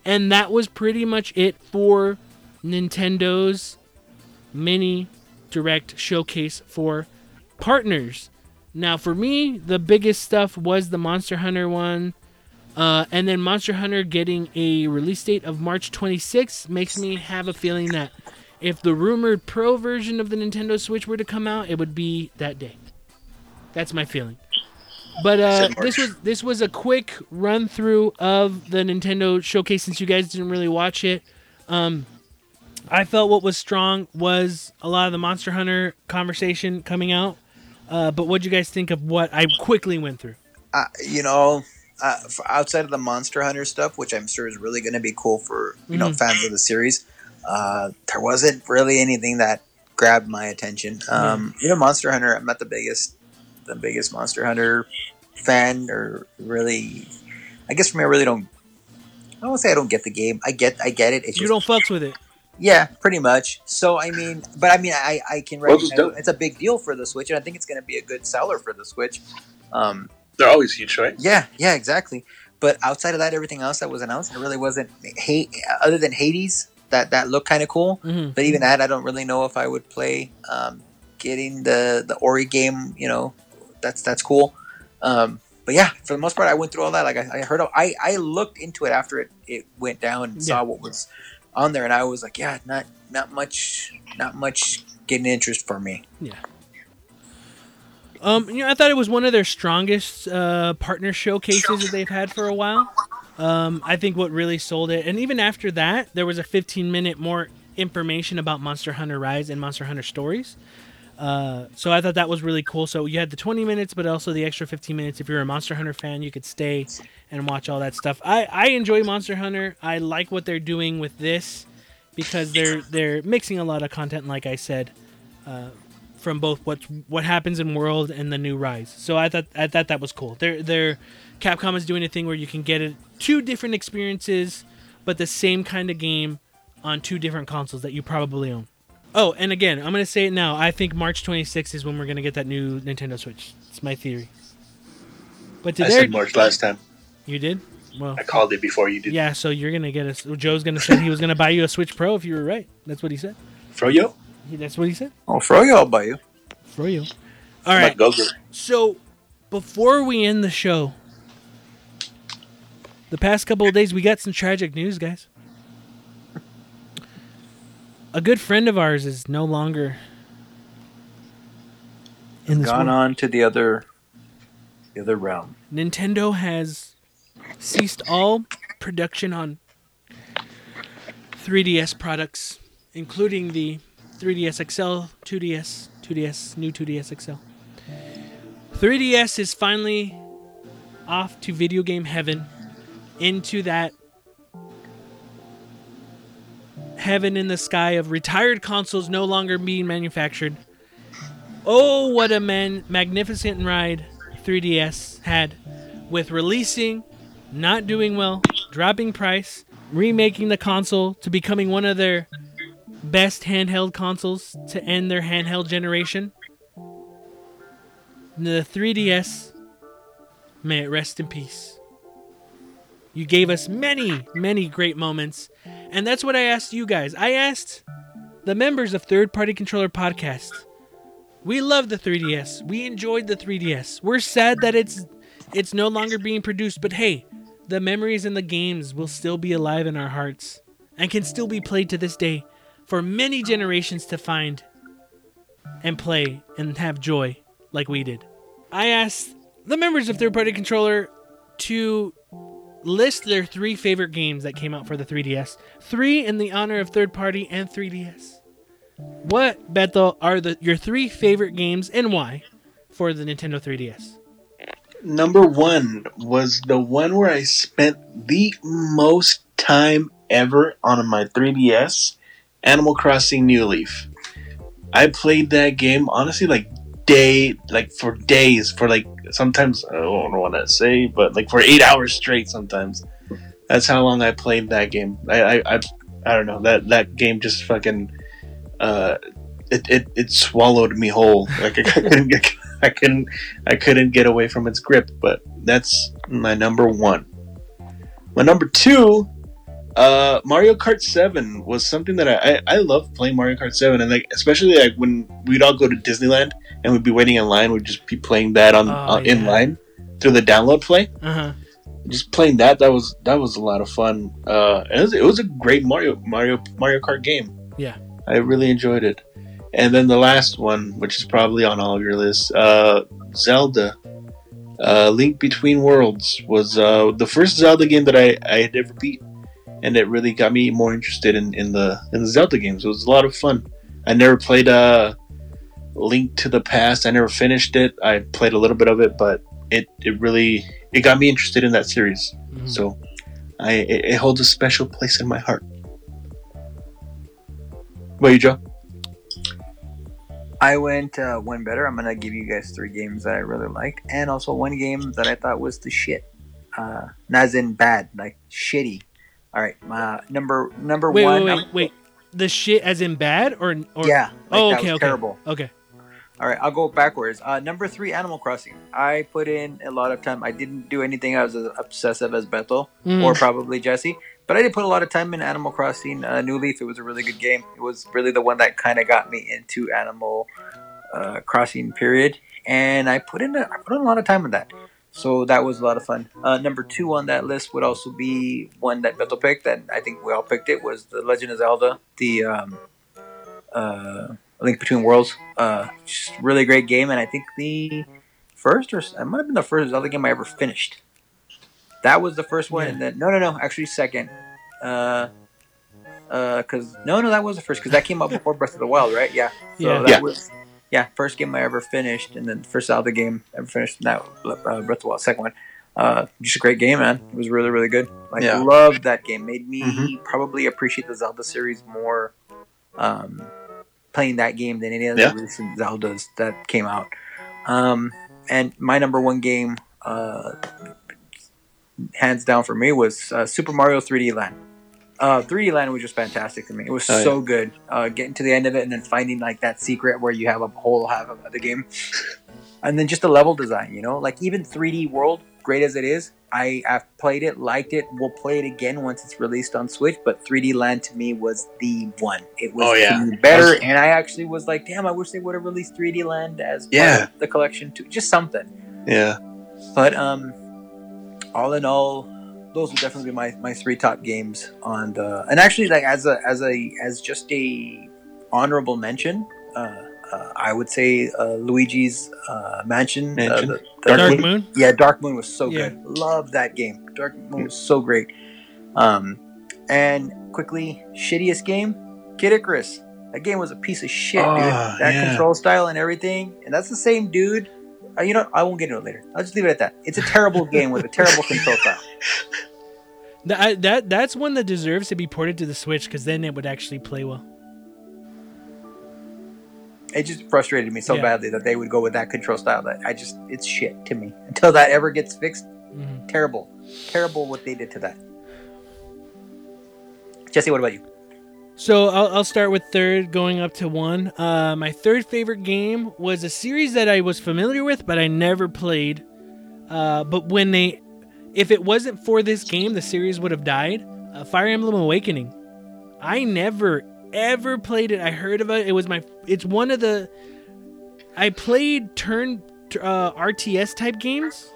And that was pretty much it for Nintendo's mini direct showcase for partners. Now for me, the biggest stuff was the Monster Hunter one, uh, and then Monster Hunter getting a release date of March twenty-sixth makes me have a feeling that if the rumored Pro version of the Nintendo Switch were to come out, it would be that day. That's my feeling. But uh, this was this was a quick run through of the Nintendo showcase, since you guys didn't really watch it. Um, I felt what was strong was a lot of the Monster Hunter conversation coming out. Uh, but what do you guys think of what I quickly went through? Uh, you know, uh, outside of the Monster Hunter stuff, which I'm sure is really going to be cool for you mm-hmm. know fans of the series, uh, there wasn't really anything that grabbed my attention. Um, mm-hmm. You know, Monster Hunter, I'm not the biggest, the biggest Monster Hunter fan, or really, I guess for me, I really don't. I don't want to say I don't get the game. I get, I get it. It's you just, don't fucks with it. Yeah, pretty much. So, I mean, but I mean, I, I can recognize well, it's a big deal for the Switch, and I think it's going to be a good seller for the Switch. Um, They're always huge, right? Yeah, yeah, exactly. But outside of that, everything else that was announced, it really wasn't, hey, other than Hades, that, that looked kind of cool. Mm-hmm. But even that, I don't really know if I would play. Um, getting the, the Ori game, you know, that's that's cool. Um, but yeah, for the most part, I went through all that. Like I, I heard, of, I, I looked into it after it, it went down and yeah. saw what was on there, and I was like, yeah, not not much, not much getting interest for me. Yeah. Um, you know, I thought it was one of their strongest uh, partner showcases that they've had for a while. Um, I think what really sold it, and even after that, there was a fifteen minute more information about Monster Hunter Rise and Monster Hunter Stories. Uh, so I thought that was really cool. So you had the twenty minutes, but also the extra fifteen minutes. If you're a Monster Hunter fan, you could stay and watch all that stuff. I, I enjoy Monster Hunter. I like what they're doing with this because they're they're mixing a lot of content, like I said, uh, from both what what happens in World and the new Rise. So I thought I thought that was cool. They're they're Capcom is doing a thing where you can get it, two different experiences, but the same kind of game on two different consoles that you probably own. Oh, and again, I'm going to say it now. I think March twenty-sixth is when we're going to get that new Nintendo Switch. It's my theory. But did I said March last time. You did? Well, I called it before you did. Yeah, so you're going to get a... Joe's going to say he was going to buy you a Switch Pro if you were right. That's what he said. Froyo? That's what he said. Oh, Froyo, I'll buy you. Froyo. All right. So, before we end the show, the past couple of days, we got some tragic news, guys. A good friend of ours is no longer in this gone world. On to the other, the other realm. Nintendo has ceased all production on three D S products, including the three D S X L, two D S, two D S, new two D S X L. three D S is finally off to video game heaven, into that heaven in the sky of retired consoles no longer being manufactured. Oh, what a man magnificent ride three D S had with releasing, not doing well, dropping price, remaking the console to becoming one of their best handheld consoles to end their handheld generation. The three D S, may it rest in peace. You gave us many, many great moments, And that's what I asked you guys. I asked the members of Third Party Controller Podcast. We love the three D S. We enjoyed the three D S. We're sad that it's it's no longer being produced, but hey, the memories and the games will still be alive in our hearts and can still be played to this day for many generations to find and play and have joy like we did. I asked the members of Third Party Controller to list their three favorite games that came out for the three D S. Three in the honor of Third Party and three D S. What, Beto, are the your three favorite games and why for the Nintendo three D S? Number one was the one where I spent the most time ever on my three D S, Animal Crossing: New Leaf. I played that game honestly like day, like for days, for like sometimes I don't want to say, but like for eight hours straight. Sometimes that's how long I played that game. I, I, I, I don't know that that game just fucking. Uh, it, it it swallowed me whole. Like I couldn't, I couldn't, I couldn't get away from its grip. But that's my number one. My number two, uh, Mario Kart seven was something that I, I I love playing Mario Kart seven, and like especially like when we'd all go to Disneyland and we'd be waiting in line, we'd just be playing that on, oh, on yeah. in line through the download play. Uh-huh. Just playing that that was that was a lot of fun. Uh, it was it was a great Mario Mario Mario Kart game. Yeah. I really enjoyed it. And then the last one, which is probably on all of your lists, uh, Zelda, uh, Link Between Worlds, was uh, the first Zelda game that I, I had ever beat. And it really got me more interested in, in the in the Zelda games. It was a lot of fun. I never played uh, Link to the Past. I never finished it. I played a little bit of it, but it, it really it got me interested in that series. Mm-hmm. So I it, it holds a special place in my heart. What about you, Joe? I went uh, one better. I'm going to give you guys three games that I really liked, and also one game that I thought was the shit. Uh, not as in bad, like shitty. All right, my number number wait, one. Wait, wait, I'm... wait. The shit as in bad? or, or... Yeah. Like oh, okay, okay. Terrible. Okay. All right, I'll go backwards. Uh, number three, Animal Crossing. I put in a lot of time. I didn't do anything I was as obsessive as Beto mm. or probably Jesse. But I did put a lot of time in Animal Crossing uh, New Leaf. It was a really good game. It was really the one that kind of got me into Animal uh, Crossing, period. And I put in a, I put in a lot of time in that. So that was a lot of fun. Uh, number two on that list would also be one that Beto picked, that I think we all picked it, was The Legend of Zelda, the um, uh, Link Between Worlds. Uh, just really great game. And I think the first, or it might have been the first Zelda game I ever finished. That was the first one, yeah. and then no, no, no, actually second, uh, uh, cause no, no, that was the first, cause that came out before Breath of the Wild, right? Yeah, so yeah, that yeah. was, yeah, first game I ever finished, and then first Zelda game I ever finished. That uh, Breath of the Wild, second one, uh, just a great game, man. It was really, really good. Like, yeah. I loved that game. Made me mm-hmm. probably appreciate the Zelda series more, um, playing that game than any other yeah. recent Zeldas that came out. Um, and my number one game, uh. hands down for me was uh, Super Mario three D Land. Uh, three D Land was just fantastic to me. It was oh, so yeah. good. Uh, getting to the end of it and then finding like that secret where you have a whole half of the game, and then just the level design. You know, like even three D World, great as it is, I I've played it, liked it. We'll play it again once it's released on Switch. But three D Land to me was the one. It was oh, yeah. the better, and I actually was like, damn, I wish they would have released three D Land as yeah. part of the collection too. Just something. Yeah. But um. all in all, those would definitely be my, my three top games on the. And actually, like as a as a as just a honorable mention, uh, uh, I would say uh, Luigi's uh, Mansion, Mansion. Uh, the, the Dark, Dark Moon. Moon. Yeah, Dark Moon was so yeah. good. Love that game. Dark Moon was so great. Um, and quickly, shittiest game, Kid Icarus. That game was a piece of shit, oh, dude. That yeah. control style and everything, and that's the same dude. You know, I won't get into it later. I'll just leave it at that. It's a terrible game with a terrible control style. That, that that's one that deserves to be ported to the Switch, because then it would actually play well. It just frustrated me so yeah. badly that they would go with that control style. That I just, it's shit to me. Until that ever gets fixed, mm-hmm. terrible, terrible what they did to that. Jesse, what about you? So I'll, I'll start with third, going up to one. Uh, my third favorite game was a series that I was familiar with, but I never played. Uh, but when they, if it wasn't for this game, the series would have died. Uh, Fire Emblem Awakening. I never ever played it. I heard about it. It was my. It's one of the. I played turn uh, R T S type games,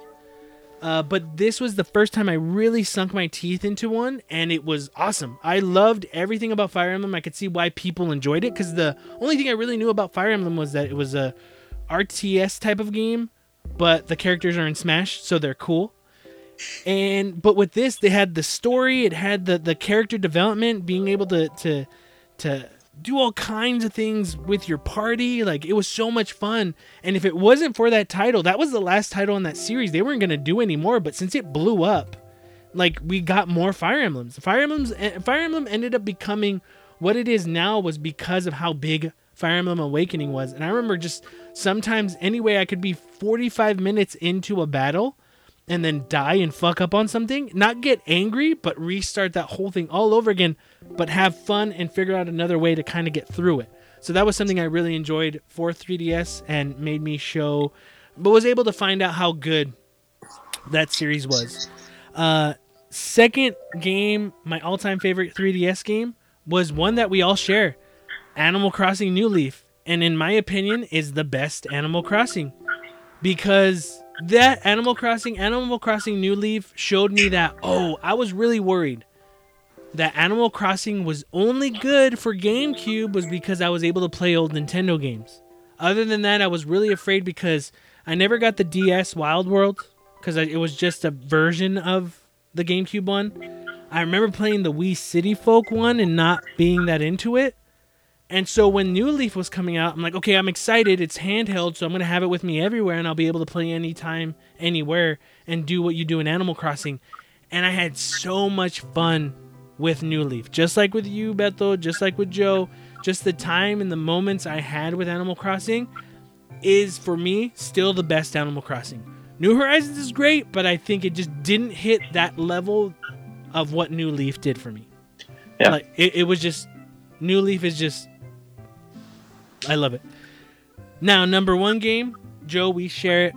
uh, but this was the first time I really sunk my teeth into one, and it was awesome. I loved everything about Fire Emblem. I could see why people enjoyed it, because the only thing I really knew about Fire Emblem was that it was a R T S type of game, but the characters are in Smash, so they're cool. And but with this, they had the story, it had the the character development, being able to to to do all kinds of things with your party. Like, it was so much fun. And if it wasn't for that title, that was the last title in that series. They weren't going to do any more, but since it blew up, like, we got more Fire Emblems. Fire Emblems Fire Emblem ended up becoming what it is now was because of how big Fire Emblem Awakening was. And I remember just sometimes, anyway, I could be forty-five minutes into a battle and then die and fuck up on something, not get angry, but restart that whole thing all over again, but have fun and figure out another way to kind of get through it. So that was something I really enjoyed for three D S and made me show, but was able to find out how good that series was. Uh, second game, my all-time favorite three D S game, was one that we all share, Animal Crossing New Leaf. And in my opinion, is the best Animal Crossing, because that Animal Crossing, Animal Crossing New Leaf showed me that, oh, I was really worried that Animal Crossing was only good for GameCube was because I was able to play old Nintendo games. Other than that, I was really afraid because I never got the D S Wild World, because it was just a version of the GameCube one. I remember playing the Wii City Folk one and not being that into it. And so when New Leaf was coming out, I'm like, okay, I'm excited. It's handheld, so I'm going to have it with me everywhere, and I'll be able to play anytime, anywhere, and do what you do in Animal Crossing. And I had so much fun with New Leaf. Just like with you, Beto, just like with Joe, just the time and the moments I had with Animal Crossing is, for me, still the best Animal Crossing. New Horizons is great, but I think it just didn't hit that level of what New Leaf did for me. Yeah. Like, it, it was just... New Leaf is just... I love it. Now, number one game, Joe, we share it.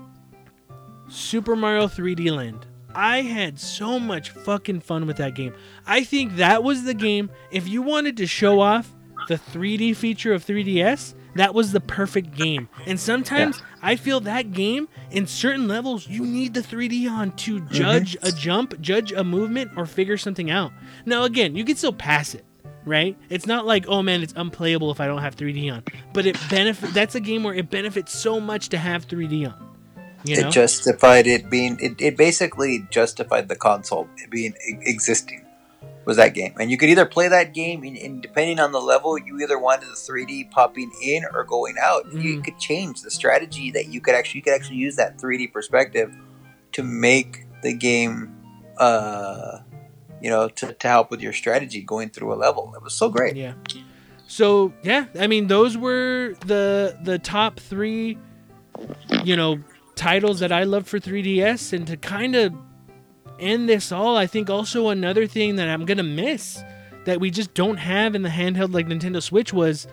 Super Mario three D Land. I had so much fucking fun with that game. I think that was the game, if you wanted to show off the three D feature of three D S, that was the perfect game. And sometimes, yeah, I feel that game, in certain levels, you need the three D on to judge mm-hmm. a jump, judge a movement, or figure something out. Now, again, you can still pass it. Right? It's not like, oh man, it's unplayable if I don't have three D on. But it benefit. That's a game where it benefits so much to have three D on. You know? It justified it being. It, it basically justified the console being existing. Was that game, and you could either play that game, and, and depending on the level, you either wanted the three D popping in or going out. Mm. You could change the strategy that you could actually you could actually use that three D perspective to make the game. Uh, You know, to, to help with your strategy going through a level. It was so great. Yeah. So, yeah, I mean, those were the the top three, you know, titles that I love for three D S. And to kind of end this all, I think also another thing that I'm going to miss that we just don't have in the handheld like Nintendo Switch was,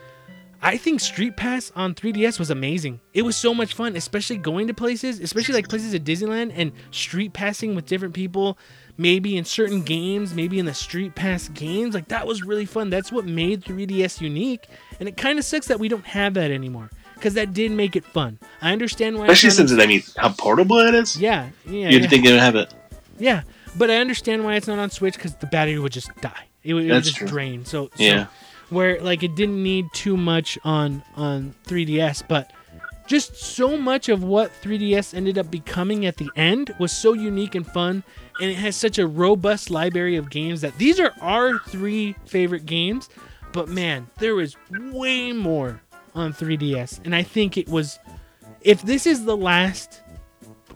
I think Street Pass on three D S was amazing. It was so much fun, especially going to places, especially like places at Disneyland and street passing with different people, maybe in certain games, maybe in the Street Pass games. Like, that was really fun. That's what made three D S unique, and it kind of sucks that we don't have that anymore, because that did make it fun. I understand why. Especially since, I mean, how portable it is. Yeah. yeah You'd yeah. think they would have it. Yeah, but I understand why it's not on Switch, because the battery would just die. It would, it would just true. drain. So, so yeah. Where, like, it didn't need too much on, on three D S, but just so much of what three D S ended up becoming at the end was so unique and fun, and it has such a robust library of games that these are our three favorite games, but man, there is way more on three D S, and I think it was, if this is the last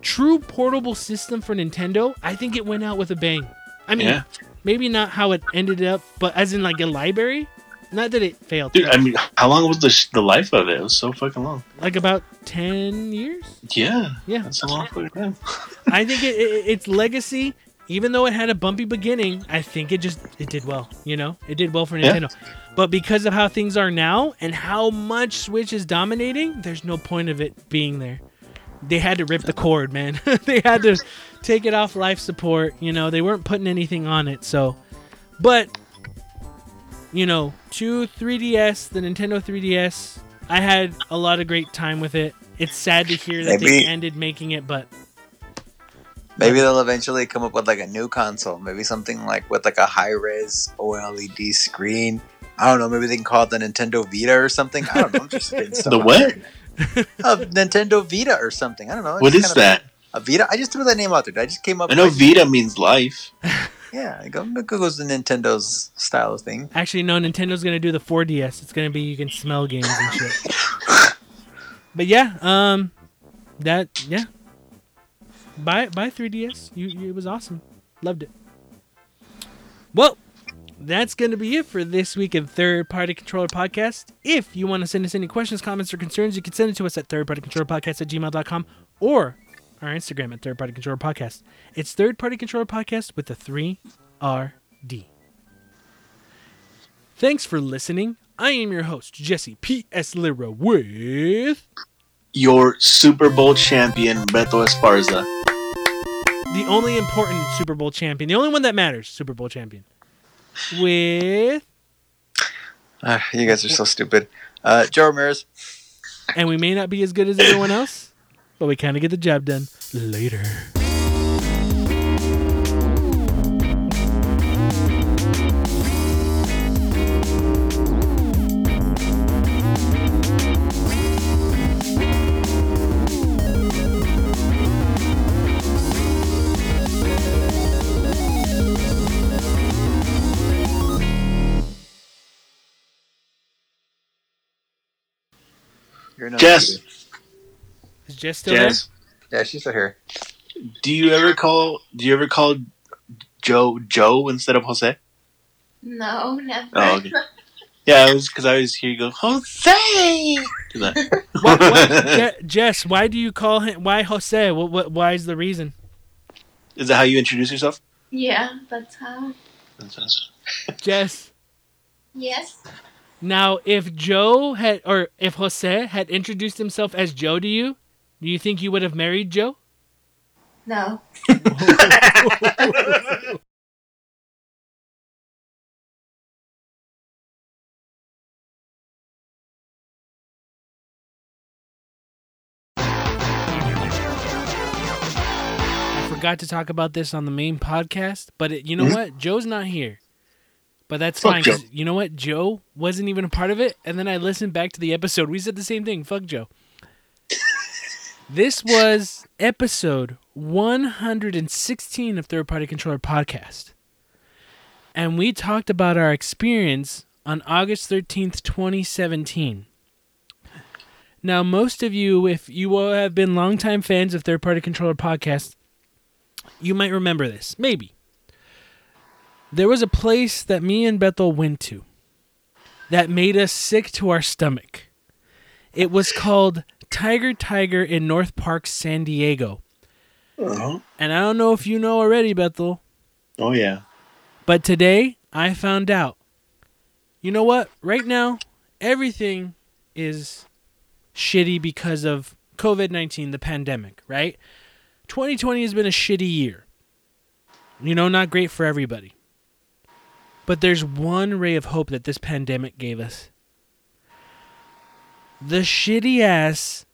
true portable system for Nintendo, I think it went out with a bang. I mean, yeah. maybe not how it ended up, but as in, like, a library. Not that it failed. Dude, I mean, how long was the sh- the life of it? It was so fucking long. Like about ten years? Yeah. Yeah. That's a long time. I think it, it, its legacy, even though it had a bumpy beginning, I think it just, it did well. You know? It did well for Nintendo. Yeah. But because of how things are now and how much Switch is dominating, there's no point of it being there. They had to rip the cord, man. They had to take it off life support. You know, they weren't putting anything on it, so. But... you know, to three D S, the Nintendo three D S. I had a lot of great time with it. It's sad to hear that maybe, they ended making it, but... Maybe they'll eventually come up with like a new console. Maybe something like with like a high-res OLED screen. I don't know. Maybe they can call it the Nintendo Vita or something. I don't know. I'm just spitting something. The what? A Nintendo Vita or something. I don't know. It's what is that? A Vita? I just threw that name out there. I just came up with I know with Vita just... means life. Yeah, Google's the Nintendo's style of thing. Actually, no, Nintendo's going to do the four D S. It's going to be you can smell games and shit. But yeah, um, that, yeah. Buy, buy three D S. You, you, it was awesome. Loved it. Well, that's going to be it for this week in Third Party Controller Podcast. If you want to send us any questions, comments, or concerns, you can send it to us at third party controller podcast at gmail dot com or our Instagram at Third Party Controller Podcast. It's Third Party Controller Podcast with the three R D. Thanks for listening. I am your host, Jesse P S. Lira, with... your Super Bowl champion, Beto Esparza. The only important Super Bowl champion. The only one that matters, Super Bowl champion. With... Uh, you guys are so stupid. Uh, Joe Ramirez. And we may not be as good as everyone else, but we kind of get the job done. Later. Jess. Is Jess still Jess. there? Yeah, she's still here. Do you ever call Do you ever call Joe Joe instead of Jose? No, never. Oh, okay. Yeah, it was because I always hear you go Jose. Do that. Why, why, Je- Jess, why do you call him? Why Jose? What, what? Why is the reason? Is that how you introduce yourself? Yeah, that's how. That's awesome. Jess. Yes. Now, if Joe had or if Jose had introduced himself as Joe to you, do you think you would have married Joe? No. I forgot to talk about this on the main podcast, but it, you know what? Joe's not here. But that's Fuck fine. Joe. You know what? Joe wasn't even a part of it, and then I listened back to the episode. We said the same thing. Fuck Joe. This was episode one hundred sixteen of Third Party Controller Podcast. And we talked about our experience on August thirteenth, twenty seventeen. Now, most of you, if you have been longtime fans of Third Party Controller Podcast, you might remember this. Maybe. There was a place that me and Bethel went to that made us sick to our stomach. It was called Tiger Tiger in North Park, San Diego. Uh-huh. And I don't know if you know already, Bethel. Oh, yeah. But today, I found out. You know what? Right now, everything is shitty because of covid nineteen, the pandemic, right? twenty twenty has been a shitty year. You know, not great for everybody. But there's one ray of hope that this pandemic gave us. The shitty-ass,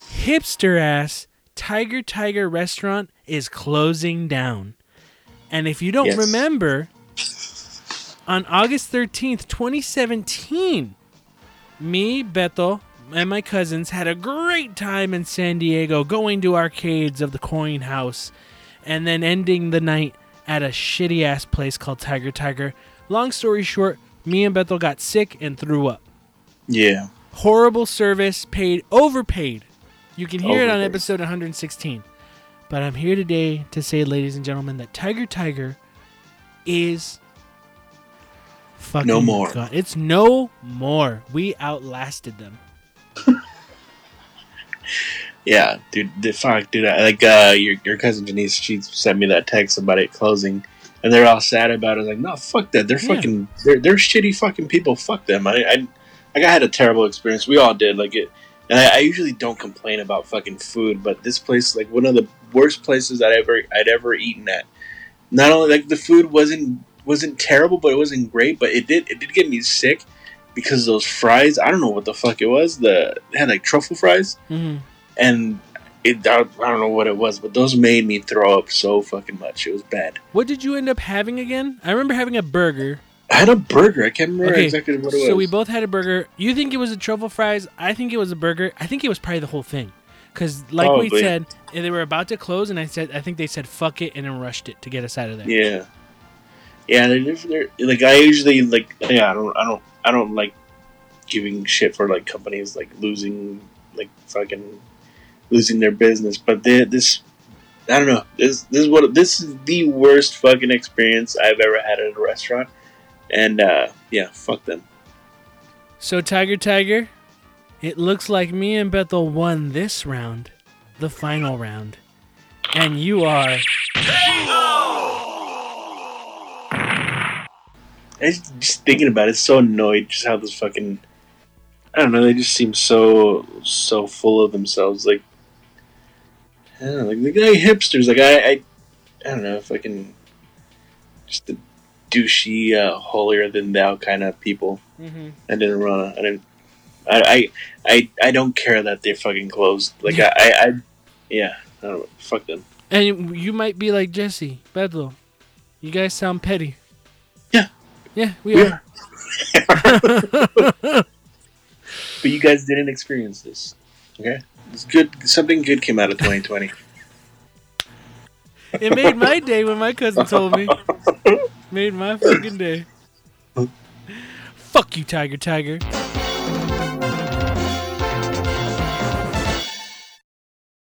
hipster-ass Tiger Tiger restaurant is closing down. And if you don't yes. remember, on August thirteenth, twenty seventeen, me, Beto, and my cousins had a great time in San Diego going to arcades of the Coin House and then ending the night at a shitty-ass place called Tiger Tiger. Long story short, me and Beto got sick and threw up. Yeah. Horrible service, paid, overpaid. You can hear overpaid. It on episode one hundred sixteen. But I'm here today to say, ladies and gentlemen, that Tiger Tiger is fucking no more. God. It's no more. We outlasted them. Yeah, dude, dude, fuck, dude. I, like uh, your your cousin Janice, she sent me that text about it closing. And they're all sad about it. I was like, no, fuck that. They're yeah. fucking, they're, they're shitty fucking people. Fuck them. I, I Like, I had a terrible experience. We all did. Like it, and I, I usually don't complain about fucking food, but this place, like, one of the worst places that I ever I'd ever eaten at. Not only like the food wasn't wasn't terrible, but it wasn't great. But it did it did get me sick because of those fries. I don't know what the fuck it was. The they had like truffle fries, mm-hmm. and it I, I don't know what it was, but those made me throw up so fucking much. It was bad. What did you end up having again? I remember having a burger. I had a burger. I can't remember okay, exactly what it was. So we both had a burger. You think it was a truffle fries? I think it was a burger. I think it was probably the whole thing. Because like Probably. we said, they were about to close, and I said, I think they said fuck it, and then rushed it to get us out of there. Yeah, yeah. They're, they're, like I usually like yeah. I don't, I don't, I don't like giving shit for like companies like losing like fucking losing their business. But they, this, I don't know. This, this is what this is the worst fucking experience I've ever had at a restaurant. And uh, yeah, fuck them. So Tiger, Tiger. It looks like me and Bethel won this round, the final round, and you are. I was just thinking about it, it's so annoyed just how this fucking. I don't know. They just seem so so full of themselves. Like, I don't know, like the guy hipsters. Like I, I, I don't know if I can. Just the douchey, uh, holier than thou kind of people. Mm-hmm. I didn't run. I didn't. I, I I don't care that they're fucking closed. Like, I, I, I yeah, I don't know. Fuck them. And you might be like Jesse, Bedlow. You guys sound petty. Yeah. Yeah, we, we are. are. But you guys didn't experience this. Okay? It's good. Something good came out of twenty twenty. It made my day when my cousin told me. Made my fucking day. Fuck you, Tiger Tiger.